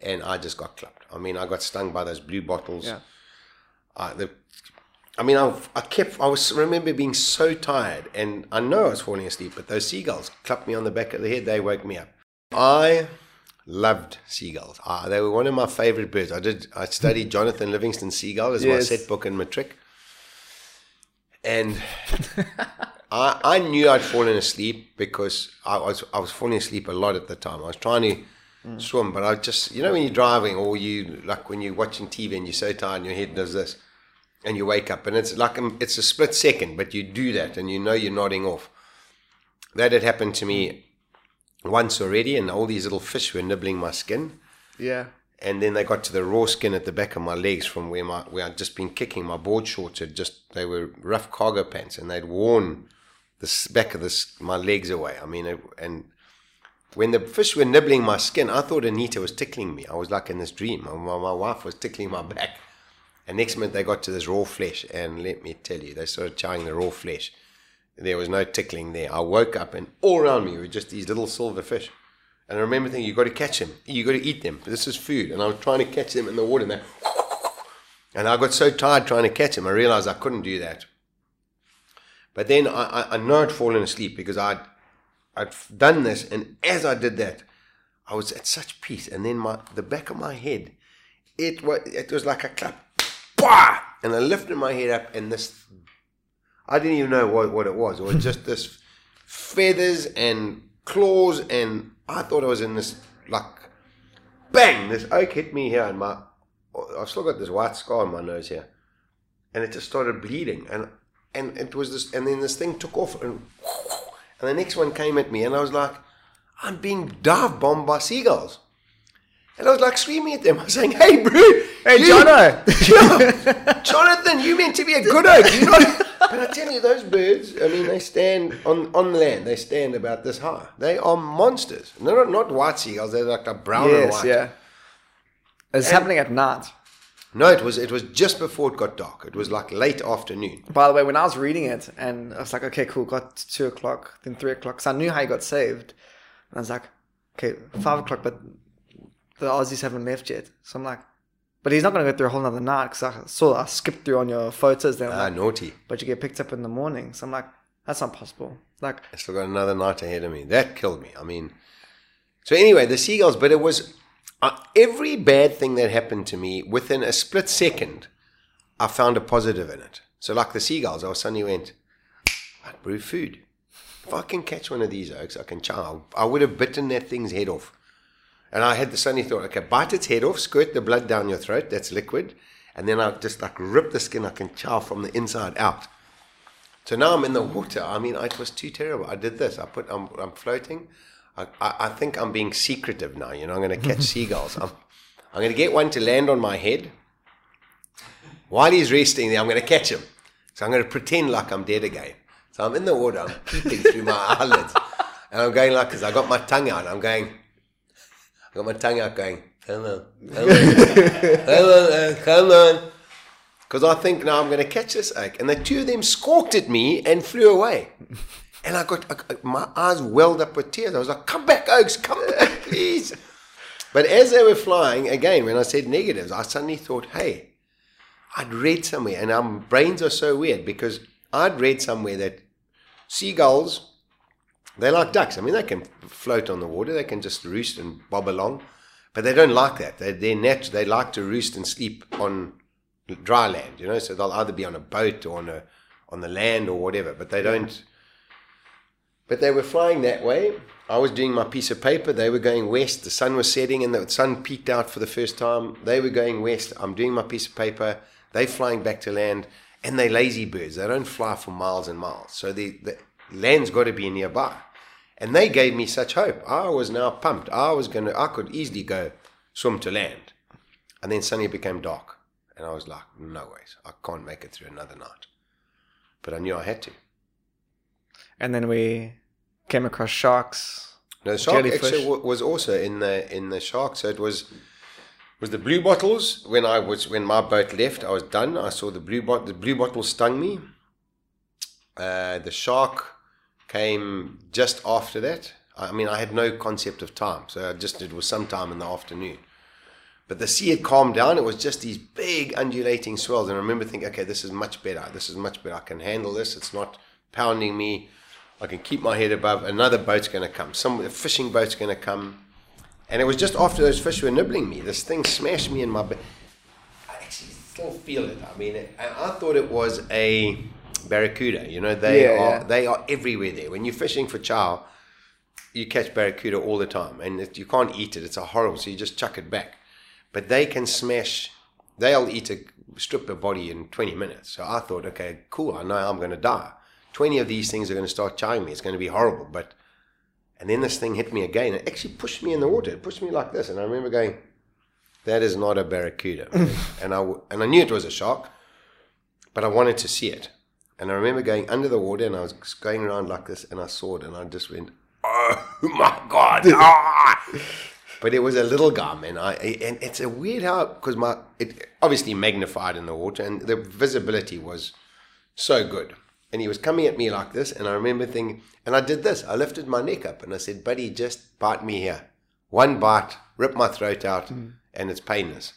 And I just got clapped. I mean, I got stung by those blue bottles. Yeah. I remember being so tired, and I know I was falling asleep, but those seagulls clapped me on the back of the head. They woke me up. I loved seagulls. They were one of my favorite birds. I studied Jonathan Livingston Seagull as my set book in matric, and I knew I'd fallen asleep because I was falling asleep a lot at the time. I was trying to swim, but I just, you know, when you're driving or you like when you're watching TV and you're so tired and your head does this and you wake up, and it's like it's a split second, but you do that and you know you're nodding off. That had happened to me once already, and all these little fish were nibbling my skin. Yeah. And then they got to the raw skin at the back of my legs from where I'd just been kicking. My board shorts they were rough cargo pants, and they'd worn the back of my legs away. I mean, and when the fish were nibbling my skin, I thought Anita was tickling me. I was like in this dream. My wife was tickling my back. And next minute they got to this raw flesh, and let me tell you, they started chowing the raw flesh. There was no tickling there. I woke up, and all around me were just these little silver fish. And I remember thinking, you've got to catch them. You've got to eat them. This is food. And I was trying to catch them in the water. And I got so tired trying to catch them, I realized I couldn't do that. But then I know I'd fallen asleep because I'd done this. And as I did that, I was at such peace. And then the back of my head, it was like a clap. Bah! And I lifted my head up, and this... I didn't even know what it was. It was just this feathers and claws, and I thought I was in this, like, bang, this oak hit me here, and I've still got this white scar on my nose here, and it just started bleeding, and and it was this, and then this thing took off, and the next one came at me, and I was like, I'm being dive bombed by seagulls. And I was like screaming at them. I was saying, hey, bro. Hey, Jono. Jonathan, you meant to be a good oak. You're not. But I tell you, those birds, I mean, they stand on land. They stand about this high. They are monsters. No, not white seagulls. They're like a brown and white. Yeah. It's happening at night. No, it was just before it got dark. It was like late afternoon. By the way, when I was reading it, and I was like, okay, cool, got to 2 o'clock, then 3 o'clock. So I knew how he got saved. And I was like, okay, 5 o'clock, but the Aussies haven't left yet. So I'm like, but he's not going to go through a whole nother night, because I skipped through on your photos. Then like, naughty. But you get picked up in the morning. So I'm like, that's not possible. Like, I still got another night ahead of me. That killed me. I mean, so anyway, the seagulls, but it was... every bad thing that happened to me, within a split second, I found a positive in it. So like the seagulls, I suddenly went, I'd brew food. If I can catch one of these oaks, I can chow. I would have bitten that thing's head off. And I had the suddenly thought, okay, bite its head off, squirt the blood down your throat, that's liquid. And then I'll just like rip the skin, I can chow from the inside out. So now I'm in the water. I mean, it was too terrible. I did this. I'm floating. I think I'm being secretive now, you know, I'm going to catch seagulls. I'm going to get one to land on my head. While he's resting there, I'm going to catch him. So I'm going to pretend like I'm dead again. So I'm in the water, I'm peeping through my eyelids. And I'm going like, because I got my tongue out, going, come on. Because I think now I'm going to catch this oak. And the two of them squawked at me and flew away. And my eyes welled up with tears. I was like, come back, oaks, come back, please. But as they were flying, again, when I said negatives, I suddenly thought, hey, I'd read somewhere, and our brains are so weird, because I'd read somewhere that seagulls, they're like ducks. I mean, they can float on the water. They can just roost and bob along. But they don't like that. They're natural. They like to roost and sleep on dry land, you know. So they'll either be on a boat or on the land or whatever. But they don't... But they were flying that way. I was doing my piece of paper. They were going west. The sun was setting and the sun peeked out for the first time. They were going west. I'm doing my piece of paper. They're flying back to land. And they're lazy birds. They don't fly for miles and miles. So the land's got to be nearby. And they gave me such hope. I was now pumped. I could easily go swim to land. And then suddenly it became dark. And I was like, no ways. I can't make it through another night. But I knew I had to. And then we came across sharks. No, shark actually was also in the shark. So it was the blue bottles. When my boat left, I was done. I saw the blue bottle. The blue bottle stung me. The shark came just after that. I mean, I had no concept of time, so it was sometime in the afternoon. But the sea had calmed down. It was just these big undulating swells, and I remember thinking, okay, this is much better. This is much better. I can handle this. It's not pounding me. I can keep my head above. Another boat's going to come. A fishing boat's going to come. And it was just after those fish were nibbling me. This thing smashed me in my back. I actually still feel it. I mean, I thought it was a barracuda. You know, they are everywhere there. When you're fishing for chow, you catch barracuda all the time. And you can't eat it. It's a horrible. So you just chuck it back. But they can smash. They'll eat a strip of body in 20 minutes. So I thought, okay, cool. I know I'm going to die. 20 of these things are going to start chowing me. It's going to be horrible. And then this thing hit me again. It actually pushed me in the water. It pushed me like this. And I remember going, that is not a barracuda. And I knew it was a shark, but I wanted to see it. And I remember going under the water, and I was going around like this, and I saw it, and I just went, oh my God. Ah! But it was a little guy, man. And it's a weird how, because it obviously magnified in the water, and the visibility was so good. And he was coming at me like this, and I remember thinking, and I did this. I lifted my neck up, and I said, buddy, just bite me here. One bite, rip my throat out, and it's painless.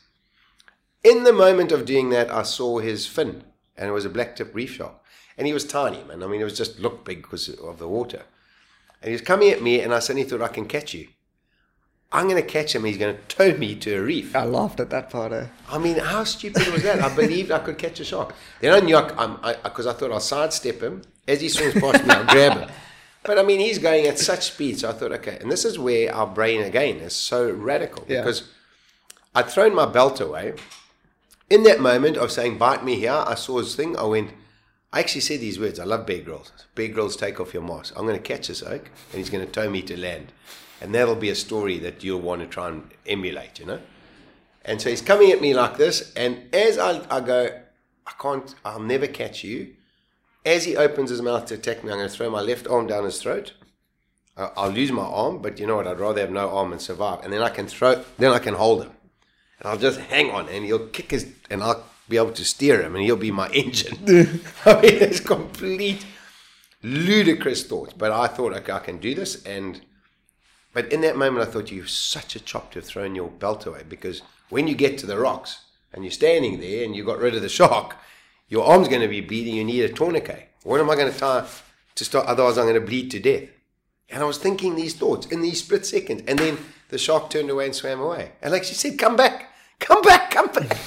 In the moment of doing that, I saw his fin, and it was a black-tipped reef shark. And he was tiny, man. I mean, it was just looked big because of the water. And he was coming at me, and I suddenly thought, I can catch you. I'm going to catch him. He's going to tow me to a reef. I laughed at that part. I mean, how stupid was that? I believed I could catch a shark. Then I knew, because I thought I'll sidestep him. As he swings past me, I'll grab him. But I mean, he's going at such speed. So I thought, okay. And this is where our brain, again, is so radical. Yeah. Because I'd thrown my belt away. In that moment of saying, bite me here, I saw his thing. I went, I actually said these words. I love Bear Grylls. Bear Grylls, take off your mask. I'm going to catch this oak and he's going to tow me to land. And that'll be a story that you'll want to try and emulate, you know. And so he's coming at me like this. And as I go, I can't, I'll never catch you. As he opens his mouth to attack me, I'm going to throw my left arm down his throat. I'll lose my arm, but you know what? I'd rather have no arm and survive. And then I can throw, then I can hold him. And I'll just hang on and he'll kick his, and I'll be able to steer him and he'll be my engine. I mean, it's complete ludicrous thoughts. But I thought, okay, I can do this. And, but in that moment, I thought, you're such a chop to have thrown your belt away, because when you get to the rocks and you're standing there and you got rid of the shark, your arm's going to be bleeding. You need a tourniquet. What am I going to tie to start? Otherwise, I'm going to bleed to death. And I was thinking these thoughts in these split seconds. And then the shark turned away and swam away. And like she said, come back, come back, come back.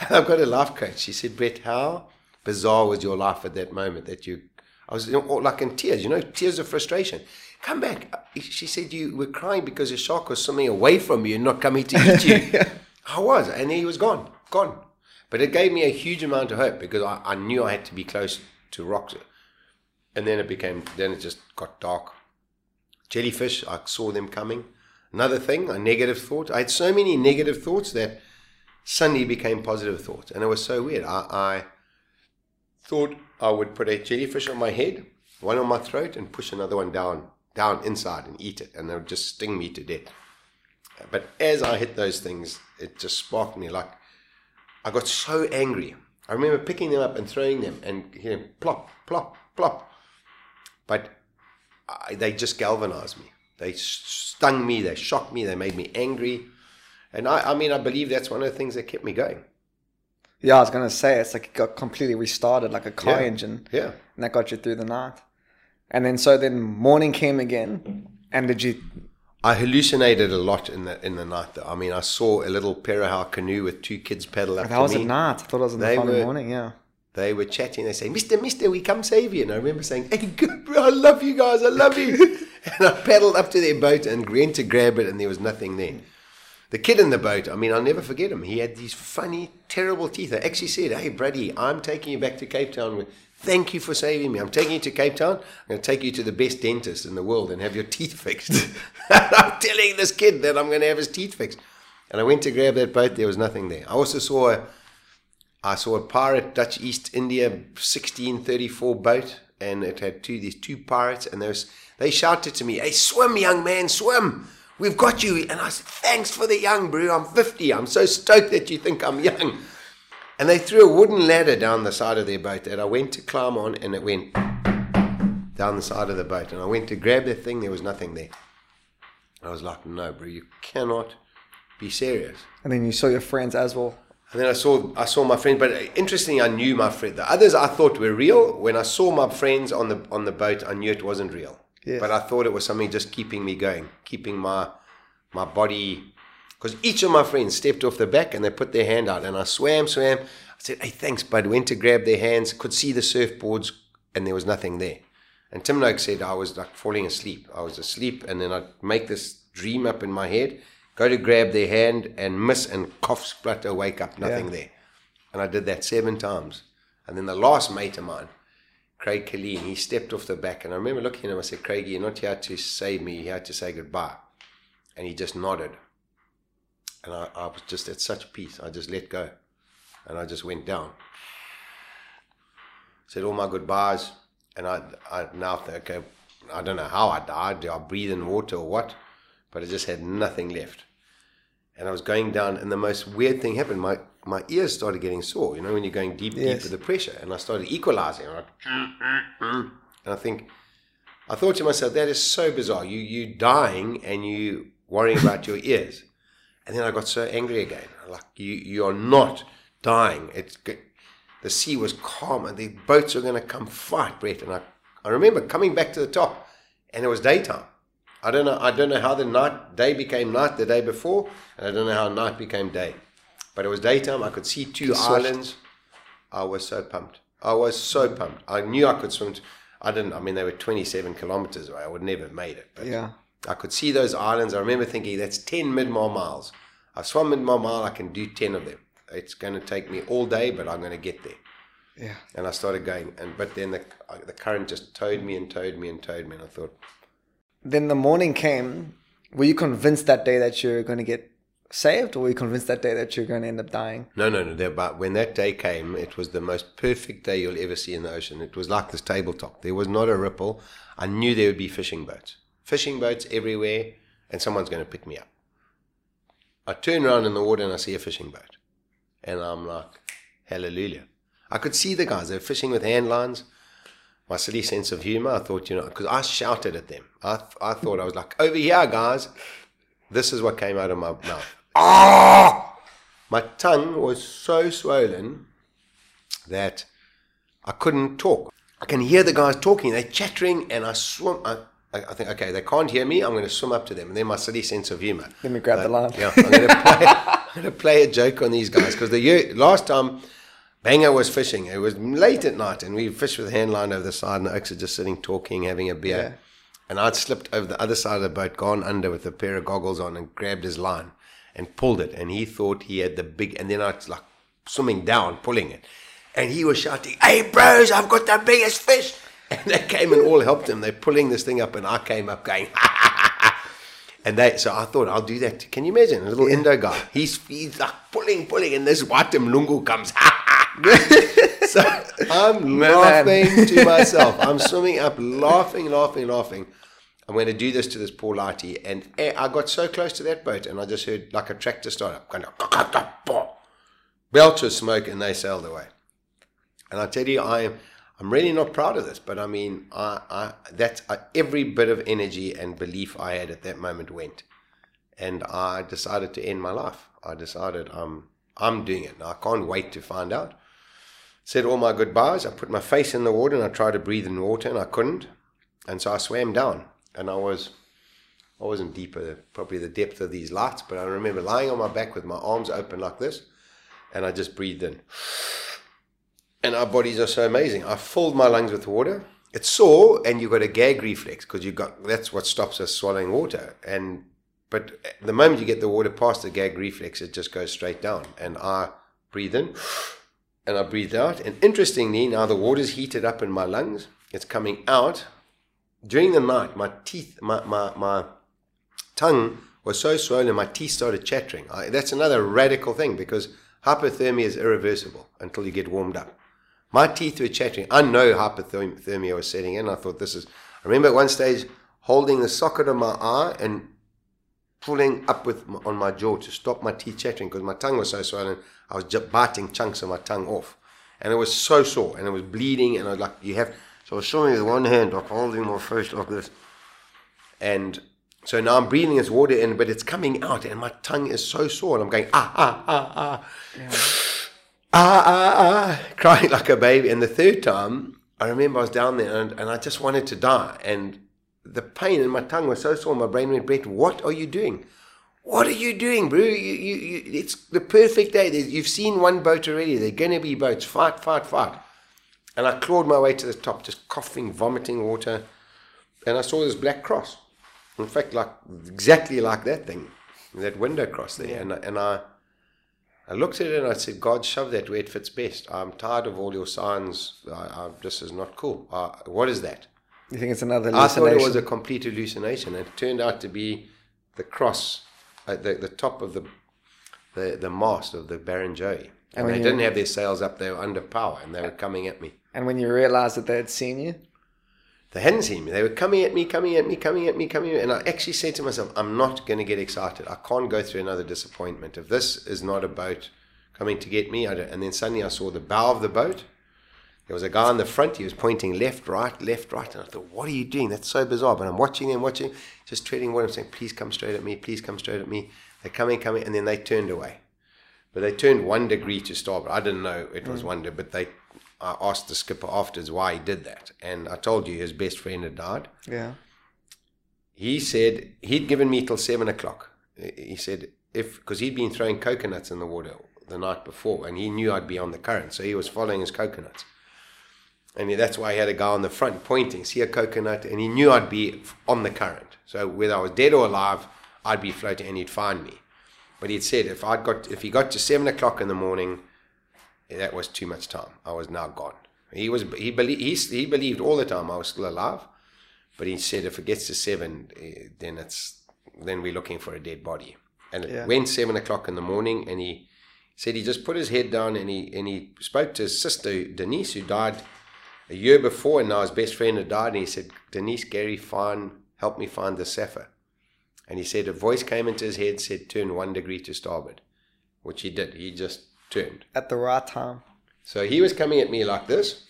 And I've got a life coach. She said, Brett, how bizarre was your life at that moment that you, I was like in tears, you know, tears of frustration. Come back. She said, you were crying because the shark was swimming away from you and not coming to eat you. I was. And he was gone, gone. But it gave me a huge amount of hope, because I knew I had to be close to rocks. And then it became, then it just got dark. Jellyfish, I saw them coming. Another thing, a negative thought. I had so many negative thoughts that suddenly became positive thoughts. And it was so weird. I thought I would put a jellyfish on my head, one on my throat, and push another one down inside and eat it. And they would just sting me to death. But as I hit those things, it just sparked me. Like, I got so angry. I remember picking them up and throwing them and hearing plop, plop, plop. But they just galvanized me. They stung me, they shocked me, they made me angry. And I mean, I believe that's one of the things that kept me going. Yeah, I was going to say, it's like it got completely restarted, like a car engine. Yeah. And that got you through the night. And then, so then morning came again. And did you... I hallucinated a lot in the night, though. I mean, I saw a little Perihau canoe with two kids paddle up to me. That was at night. I thought it was in the following morning, yeah. They were chatting. They say, Mister, we come save you. And I remember saying, hey, good, bro, I love you guys. I love you. And I paddled up to their boat and went to grab it, and there was nothing there. The kid in the boat, I mean, I'll never forget him. He had these funny, terrible teeth. I actually said, hey, Brady, I'm taking you back to Cape Town. Thank you for saving me. I'm taking you to Cape Town. I'm going to take you to the best dentist in the world and have your teeth fixed. I'm telling this kid that I'm going to have his teeth fixed. And I went to grab that boat. There was nothing there. I also saw I saw a pirate Dutch East India 1634 boat, and it had these two pirates, and they shouted to me, hey, swim, young man, swim. We've got you. And I said, thanks for the young, bro. I'm 50. I'm so stoked that you think I'm young. And they threw a wooden ladder down the side of their boat that I went to climb on, and it went down the side of the boat. And I went to grab the thing. There was nothing there. I was like, no, bro, you cannot be serious. And then you saw your friends as well. And then I saw my friend, but interestingly, I knew my friend. The others I thought were real. When I saw my friends on the boat, I knew it wasn't real. Yes. But I thought it was something just keeping me going, keeping my body. Because each of my friends stepped off the back and they put their hand out. And I swam. I said, hey, thanks, bud. Went to grab their hands, could see the surfboards, and there was nothing there. And Tim Noakes said I was like falling asleep. I was asleep, and then I'd make this dream up in my head. Go to grab their hand and miss and cough, splutter, wake up, nothing there. And I did that 7 times. And then the last mate of mine, Craig Killeen, he stepped off the back. And I remember looking at him, I said, Craig, you're not here to save me, you're here to say goodbye. And he just nodded. And I was just at such peace. I just let go. And I just went down. Said all my goodbyes. And I now think, okay, I don't know how I died. Do I breathe in water or what? But I just had nothing left. And I was going down, and the most weird thing happened. My ears started getting sore, you know, when you're going deep, deep with the pressure. And I started equalizing. Like, and I thought to myself, that is so bizarre. You dying and you worrying about your ears. And then I got so angry again. Like, you are not dying. The sea was calm, and the boats were going to come fight, Brett. And I remember coming back to the top, and it was daytime. I don't know how the day became night the day before, and I don't know how night became day. But it was daytime. I could see 2 islands. I was so pumped. I knew I could swim. They were 27 kilometers away. I would never have made it. But yeah. I could see those islands. I remember thinking, that's 10 mid-mile miles. I've swum mid-mile mile. I can do 10 of them. It's going to take me all day, but I'm going to get there. Yeah. And I started going, but then the current just towed me, and I thought. Then the morning came. Were you convinced that day that you're going to get saved, or were you convinced that day that you're going to end up dying? No. But when that day came, it was the most perfect day you'll ever see in the ocean. It was like this tabletop. There was not a ripple. I knew there would be fishing boats. Fishing boats everywhere, and someone's going to pick me up. I turn around in the water and I see a fishing boat. And I'm like, hallelujah. I could see the guys. They were fishing with hand lines. My silly sense of humor, I thought, because I shouted at them. I thought I was like, over here, guys. This is what came out of my mouth. Ah! My tongue was so swollen that I couldn't talk. I can hear the guys talking. They're chattering, and I swim. I think, okay, they can't hear me. I'm going to swim up to them. And then my silly sense of humor. Let me grab the line. Yeah, I'm going to play a joke on these guys. Because last time Banger was fishing, it was late at night, and we fished with a hand line over the side, and the oaks are just sitting, talking, having a beer. Yeah. And I'd slipped over the other side of the boat, gone under with a pair of goggles on, and grabbed his line and pulled it. And he thought he had the big, and then I was like swimming down, pulling it. And he was shouting, hey, bros, I've got the biggest fish. And they came and all helped him. They're pulling this thing up, and I came up going, ha, ha, ha, ha. And so I thought, I'll do that. Can you imagine? A little Indo guy. He's like pulling, and this white Mlungu comes, ha, ha. So I'm laughing to myself. I'm swimming up, laughing. I'm going to do this to this poor lighty. And I got so close to that boat, and I just heard like a tractor start up, kind of belch of smoke, and they sailed away. And I tell you, I'm really not proud of this, but I mean, that's every bit of energy and belief I had at that moment went, and I decided to end my life. I decided I'm doing it, and I can't wait to find out. Said all my goodbyes. I put my face in the water, and I tried to breathe in water, and I couldn't, and so I swam down, and I wasn't deeper, probably the depth of these lights, but I remember lying on my back with my arms open like this, and I just breathed in. And our bodies are so amazing. I filled my lungs with water. It's sore, and you've got a gag reflex because that's what stops us swallowing water. But the moment you get the water past the gag reflex, it just goes straight down. And I breathe in, and I breathe out. And interestingly, now the water's heated up in my lungs. It's coming out. During the night, my teeth, my tongue was so swollen, my teeth started chattering. That's another radical thing, because hypothermia is irreversible until you get warmed up. My teeth were chattering. I know hypothermia was setting in. I thought I remember at one stage holding the socket of my eye and pulling up on my jaw to stop my teeth chattering because my tongue was so swollen. I was just biting chunks of my tongue off. And it was so sore, and it was bleeding, and I was like, so I was swimming with one hand, like holding my face like this. And so now I'm breathing this water in, but it's coming out, and my tongue is so sore, and I'm going, Yeah. Crying like a baby. And the third time, I remember I was down there and I just wanted to die. And the pain in my tongue was so sore, my brain went, Brett, what are you doing? What are you doing, bro? It's the perfect day. You've seen one boat already. There are going to be boats. Fight. And I clawed my way to the top, just coughing, vomiting water. And I saw this black cross. In fact, exactly like that thing, that window cross there. Yeah. And I looked at it and I said, God, shove that where it fits best. I'm tired of all your signs. This is not cool. What is that? You think it's another hallucination? I thought it was a complete hallucination. It turned out to be the cross, the top of the mast of the Berenjoy. And they didn't have their sails up. They were under power and they were coming at me. And when you realized that they had seen you? They hadn't seen me. They were coming at me. And I actually said to myself, I'm not going to get excited. I can't go through another disappointment. If this is not a boat coming to get me, and then suddenly I saw the bow of the boat. There was a guy in the front. He was pointing left, right. And I thought, what are you doing? That's so bizarre. But I'm watching, just treading water. I'm saying, please come straight at me. They're coming. And then they turned away. But they turned 1 degree to starboard. I didn't know it was 1 degree, but I asked the skipper afterwards why he did that. And I told you his best friend had died. Yeah. He said he'd given me till 7 o'clock. He said, because he'd been throwing coconuts in the water the night before, and he knew I'd be on the current, so he was following his coconuts. And that's why he had a guy on the front pointing, see a coconut, and he knew I'd be on the current. So whether I was dead or alive, I'd be floating and he'd find me. But he'd said if he got to 7 o'clock in the morning, that was too much time. I was now gone. He believed all the time I was still alive, but he said if it gets to 7, then it's, then we're looking for a dead body. And it went 7 o'clock in the morning, and he said he just put his head down and he spoke to his sister Denise, who died a year before, and now his best friend had died, and he said, Denise, Gary, help me find the sapphire. And he said a voice came into his head, said, turn 1 degree to starboard, which he did. He just turned. At the right time. So he was coming at me like this.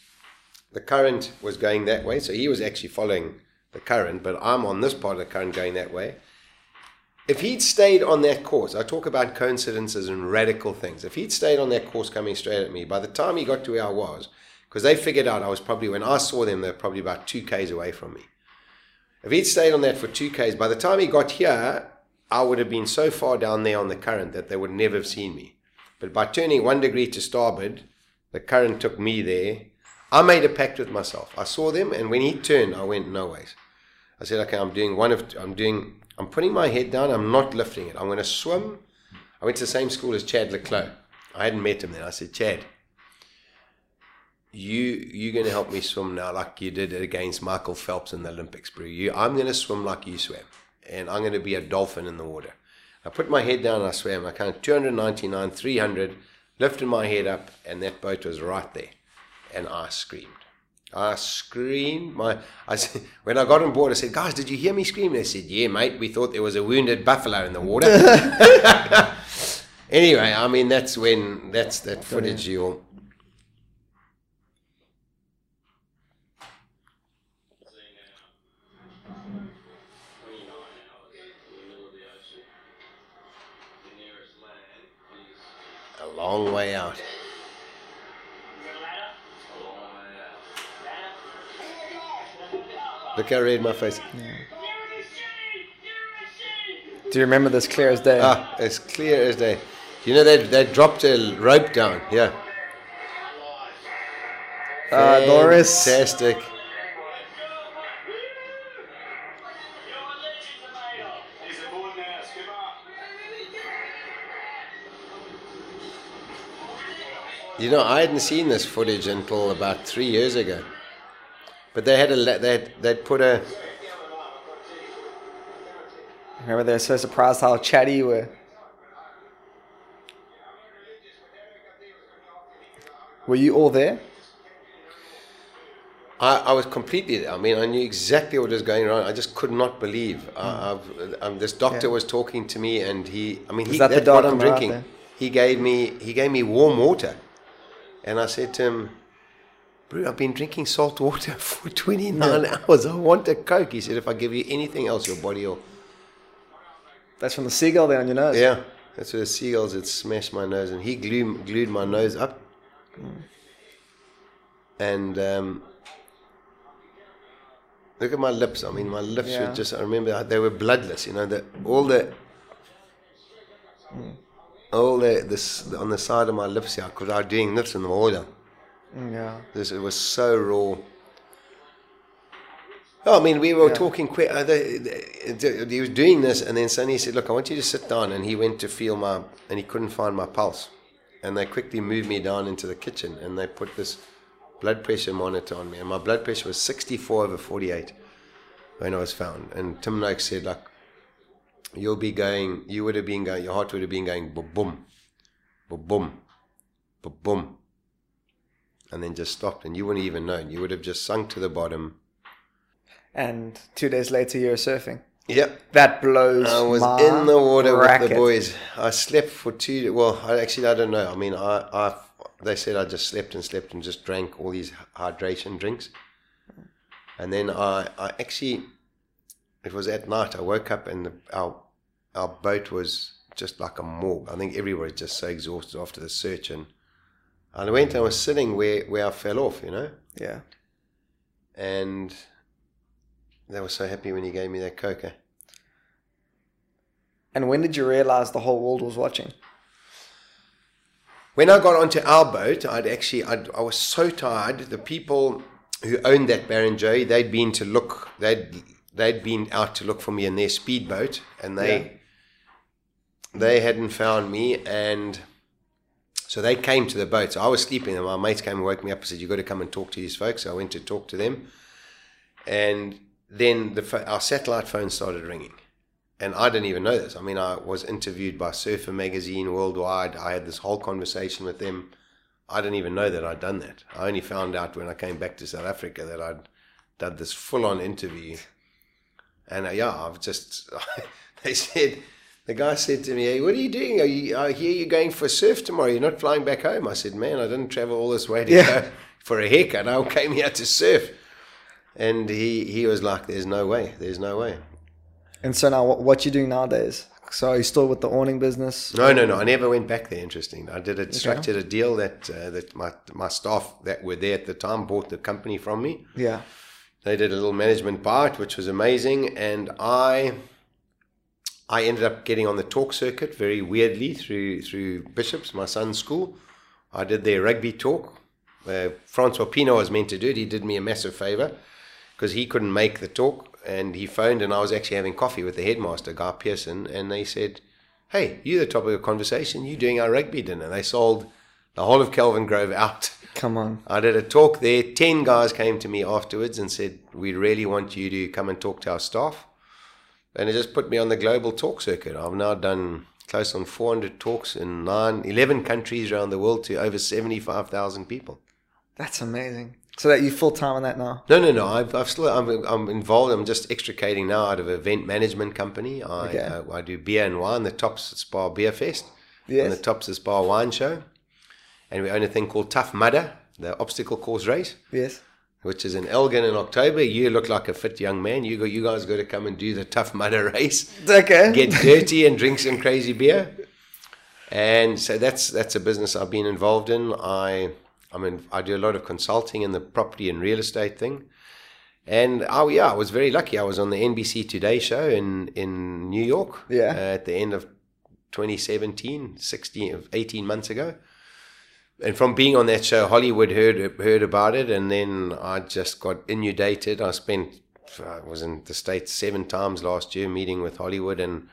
The current was going that way, so he was actually following the current, but I'm on this part of the current going that way. If he'd stayed on that course, I talk about coincidences and radical things. If he'd stayed on that course coming straight at me, by the time he got to where I was, because they figured out I was probably, when I saw them, they were probably about 2 k's away from me. If he'd stayed on that for 2 k's, by the time he got here, I would have been so far down there on the current that they would never have seen me. But by turning 1 degree to starboard, the current took me there. I made a pact with myself. I saw them, and when he turned, I went no ways. I said, okay, I'm putting my head down. I'm not lifting it. I'm going to swim. I went to the same school as Chad Leclos. I hadn't met him then. I said, Chad, you're going to help me swim now like you did against Michael Phelps in the Olympics, bro. I'm going to swim like you swam, and I'm going to be a dolphin in the water. I put my head down and I swam. I counted 299, 300, lifted my head up, and that boat was right there. And I screamed. I said, when I got on board, I said, guys, did you hear me scream? They said, yeah, mate, we thought there was a wounded buffalo in the water. Anyway, I mean, that's that footage you'll... A long way out. Look how red my face. Yeah. Do you remember this clear as day? Ah, as clear as day. You know, they dropped a rope down. Yeah. Doris. Fantastic. You know, I hadn't seen this footage until about 3 years ago. But they had they'd put a... Remember, they were so surprised how chatty you were. Were you all there? I was completely there. I mean, I knew exactly what was going on. I just could not believe. This doctor was talking to me, and he... I mean, that's what I'm drinking. He gave me warm water. And I said to him, bro, I've been drinking salt water for 29 hours. I want a Coke. He said, if I give you anything else, your body will... That's from the seagull there on your nose. Yeah, that's where the seagulls had smashed my nose. And he glued my nose up. Mm. And look at my lips. I mean, my lips were just... I remember they were bloodless. You know, all the on the side of my lips here, because I was doing this in the water. Yeah. It was so raw. Oh, I mean, we were talking quick. He was doing this, and then suddenly he said, look, I want you to sit down. And he went to feel my... And he couldn't find my pulse. And they quickly moved me down into the kitchen, and they put this blood pressure monitor on me. And my blood pressure was 64/48 when I was found. And Tim Noakes said, like, your heart would have been going boom, boom, boom. And then just stopped, and you wouldn't even know. You would have just sunk to the bottom. And 2 days later, you were surfing. Yep. That blows. I was in the water with the boys. I slept for 2 days. Well, I don't know. I mean, they said I just slept and just drank all these hydration drinks. And then it was at night. I woke up, and our boat was just like a morgue. I think everyone was just so exhausted after the search, and I went and I was sitting where I fell off, you know? Yeah. And they were so happy when he gave me that coca. And when did you realize the whole world was watching? When I got onto our boat, I was so tired. The people who owned that Berenjoy, they'd been out to look for me in their speedboat, and they hadn't found me, and So they came to the boat. So I was sleeping and my mates came and woke me up and said, you've got to come and talk to these folks. So I went to talk to them. And then our satellite phone started ringing. And I didn't even know this. I mean, I was interviewed by Surfer Magazine worldwide. I had this whole conversation with them. I didn't even know that I'd done that. I only found out when I came back to South Africa that I'd done this full-on interview. And they said, the guy said to me, hey, what are you doing? I hear you're going for a surf tomorrow. You're not flying back home. I said, man, I didn't travel all this way to go for a haircut. I came here to surf. And he was like, there's no way. There's no way. And so now what you doing nowadays? So are you still with the awning business? No. I never went back there, interesting. I did structured a deal that my staff that were there at the time bought the company from me. Yeah. They did a little management part, which was amazing. And I ended up getting on the talk circuit very weirdly through Bishop's, my son's school. I did their rugby talk. Francois Pino was meant to do it. He did me a massive favor because he couldn't make the talk. And he phoned, and I was actually having coffee with the headmaster, Guy Pearson, and they said, hey, you're the topic of conversation. You're doing our rugby dinner. They sold the whole of Kelvin Grove out. Come on. I did a talk there. 10 guys came to me afterwards and said, we really want you to come and talk to our staff. And it just put me on the global talk circuit. I've now done close on 400 talks in 11 countries around the world to over 75,000 people. That's amazing. So that you full time on that now? No. I'm involved. I'm just extricating now out of an event management company. I do beer and wine, the Tops Spa Beer Fest, and the Tops Spa Wine Show, and we own a thing called Tough Mudder, the obstacle course race. Yes. Which is in Elgin in October. You look like a fit young man. You guys got to come and do the Tough Mudder race. Okay. Get dirty and drink some crazy beer. And so that's a business I've been involved in. I do a lot of consulting in the property and real estate thing. And I was very lucky. I was on the NBC Today show in New York at the end of 2017, 18 months ago. And from being on that show, Hollywood heard about it, and then I just got inundated. I was in the States 7 times last year meeting with Hollywood. And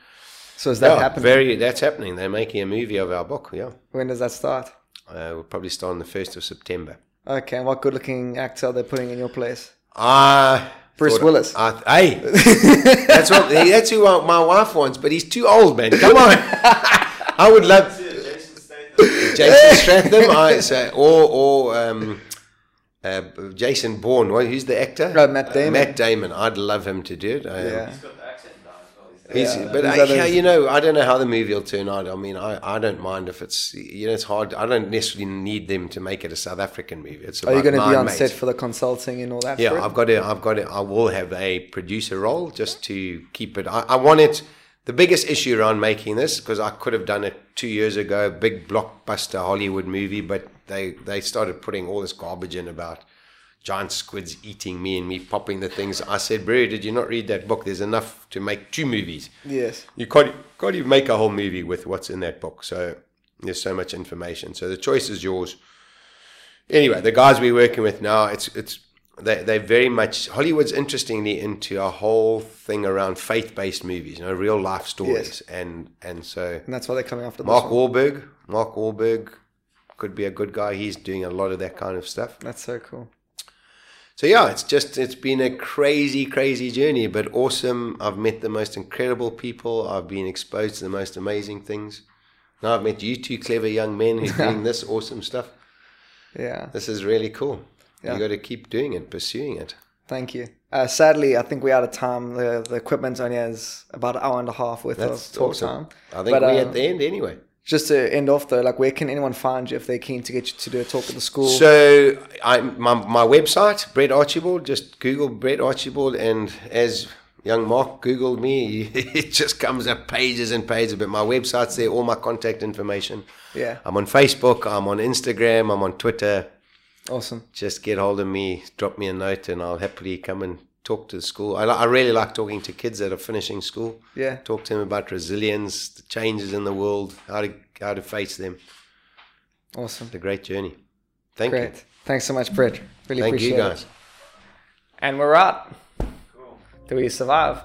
so is that happening? That's happening. They're making a movie of our book, yeah. When does that start? We'll probably start on the 1st of September. Okay, and what good-looking actor are they putting in your place? Bruce Willis. That's who my wife wants, but he's too old, man. Come on. I would love... Jason Statham, or Jason Bourne. Who's the actor? Matt Damon. Matt Damon. I'd love him to do it. He's got the accent down as well. I don't know how the movie will turn out. I mean, I don't mind if it's, it's hard. I don't necessarily need them to make it a South African movie. It's Are you going to be on set for the consulting and all that? Yeah, I will have a producer role just to keep it. I want it. The biggest issue around making this, because I could have done it 2 years ago, big blockbuster Hollywood movie, but they started putting all this garbage in about giant squids eating me and me popping the things. I said, bro, did you not read that book? There's enough to make 2 movies. Yes. You can't even make a whole movie with what's in that book. So there's so much information. So the choice is yours. Anyway, the guys we're working with now, they very much, Hollywood's interestingly into a whole thing around faith-based movies, real life stories, and that's why they're coming after Mark Wahlberg could be a good guy. He's doing a lot of that kind of stuff. That's so cool. So it's been a crazy journey, but awesome. I've met the most incredible people. I've been exposed to the most amazing things. Now I've met you 2 clever young men who're doing this awesome stuff. Yeah, this is really cool. Yeah. You got to keep doing it, pursuing it. Thank you. Sadly, I think we're out of time. The equipment only has about an hour and a half worth of talk time. I think we're at the end anyway. Just to end off though, where can anyone find you if they're keen to get you to do a talk at the school? So my website, Brett Archibald. Just Google Brett Archibald, and as young Mark Googled me, it just comes up pages and pages. But my website's there, all my contact information. Yeah. I'm on Facebook. I'm on Instagram. I'm on Twitter. Awesome. Just get hold of me, drop me a note, and I'll happily come and talk to the school. I really like talking to kids that are finishing school. Yeah. Talk to them about resilience, the changes in the world, how to face them. Awesome. It's a great journey. Thank you. Thanks so much, Brett. Really appreciate it. Thank you, guys. And we're out. Cool. Do we survive?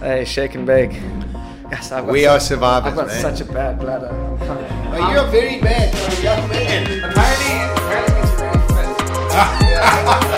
Hey, shake and bake. Yes, we are survivors, man. I've got such a bad bladder. You're very bad. You're a young man. Apparently it's very fit.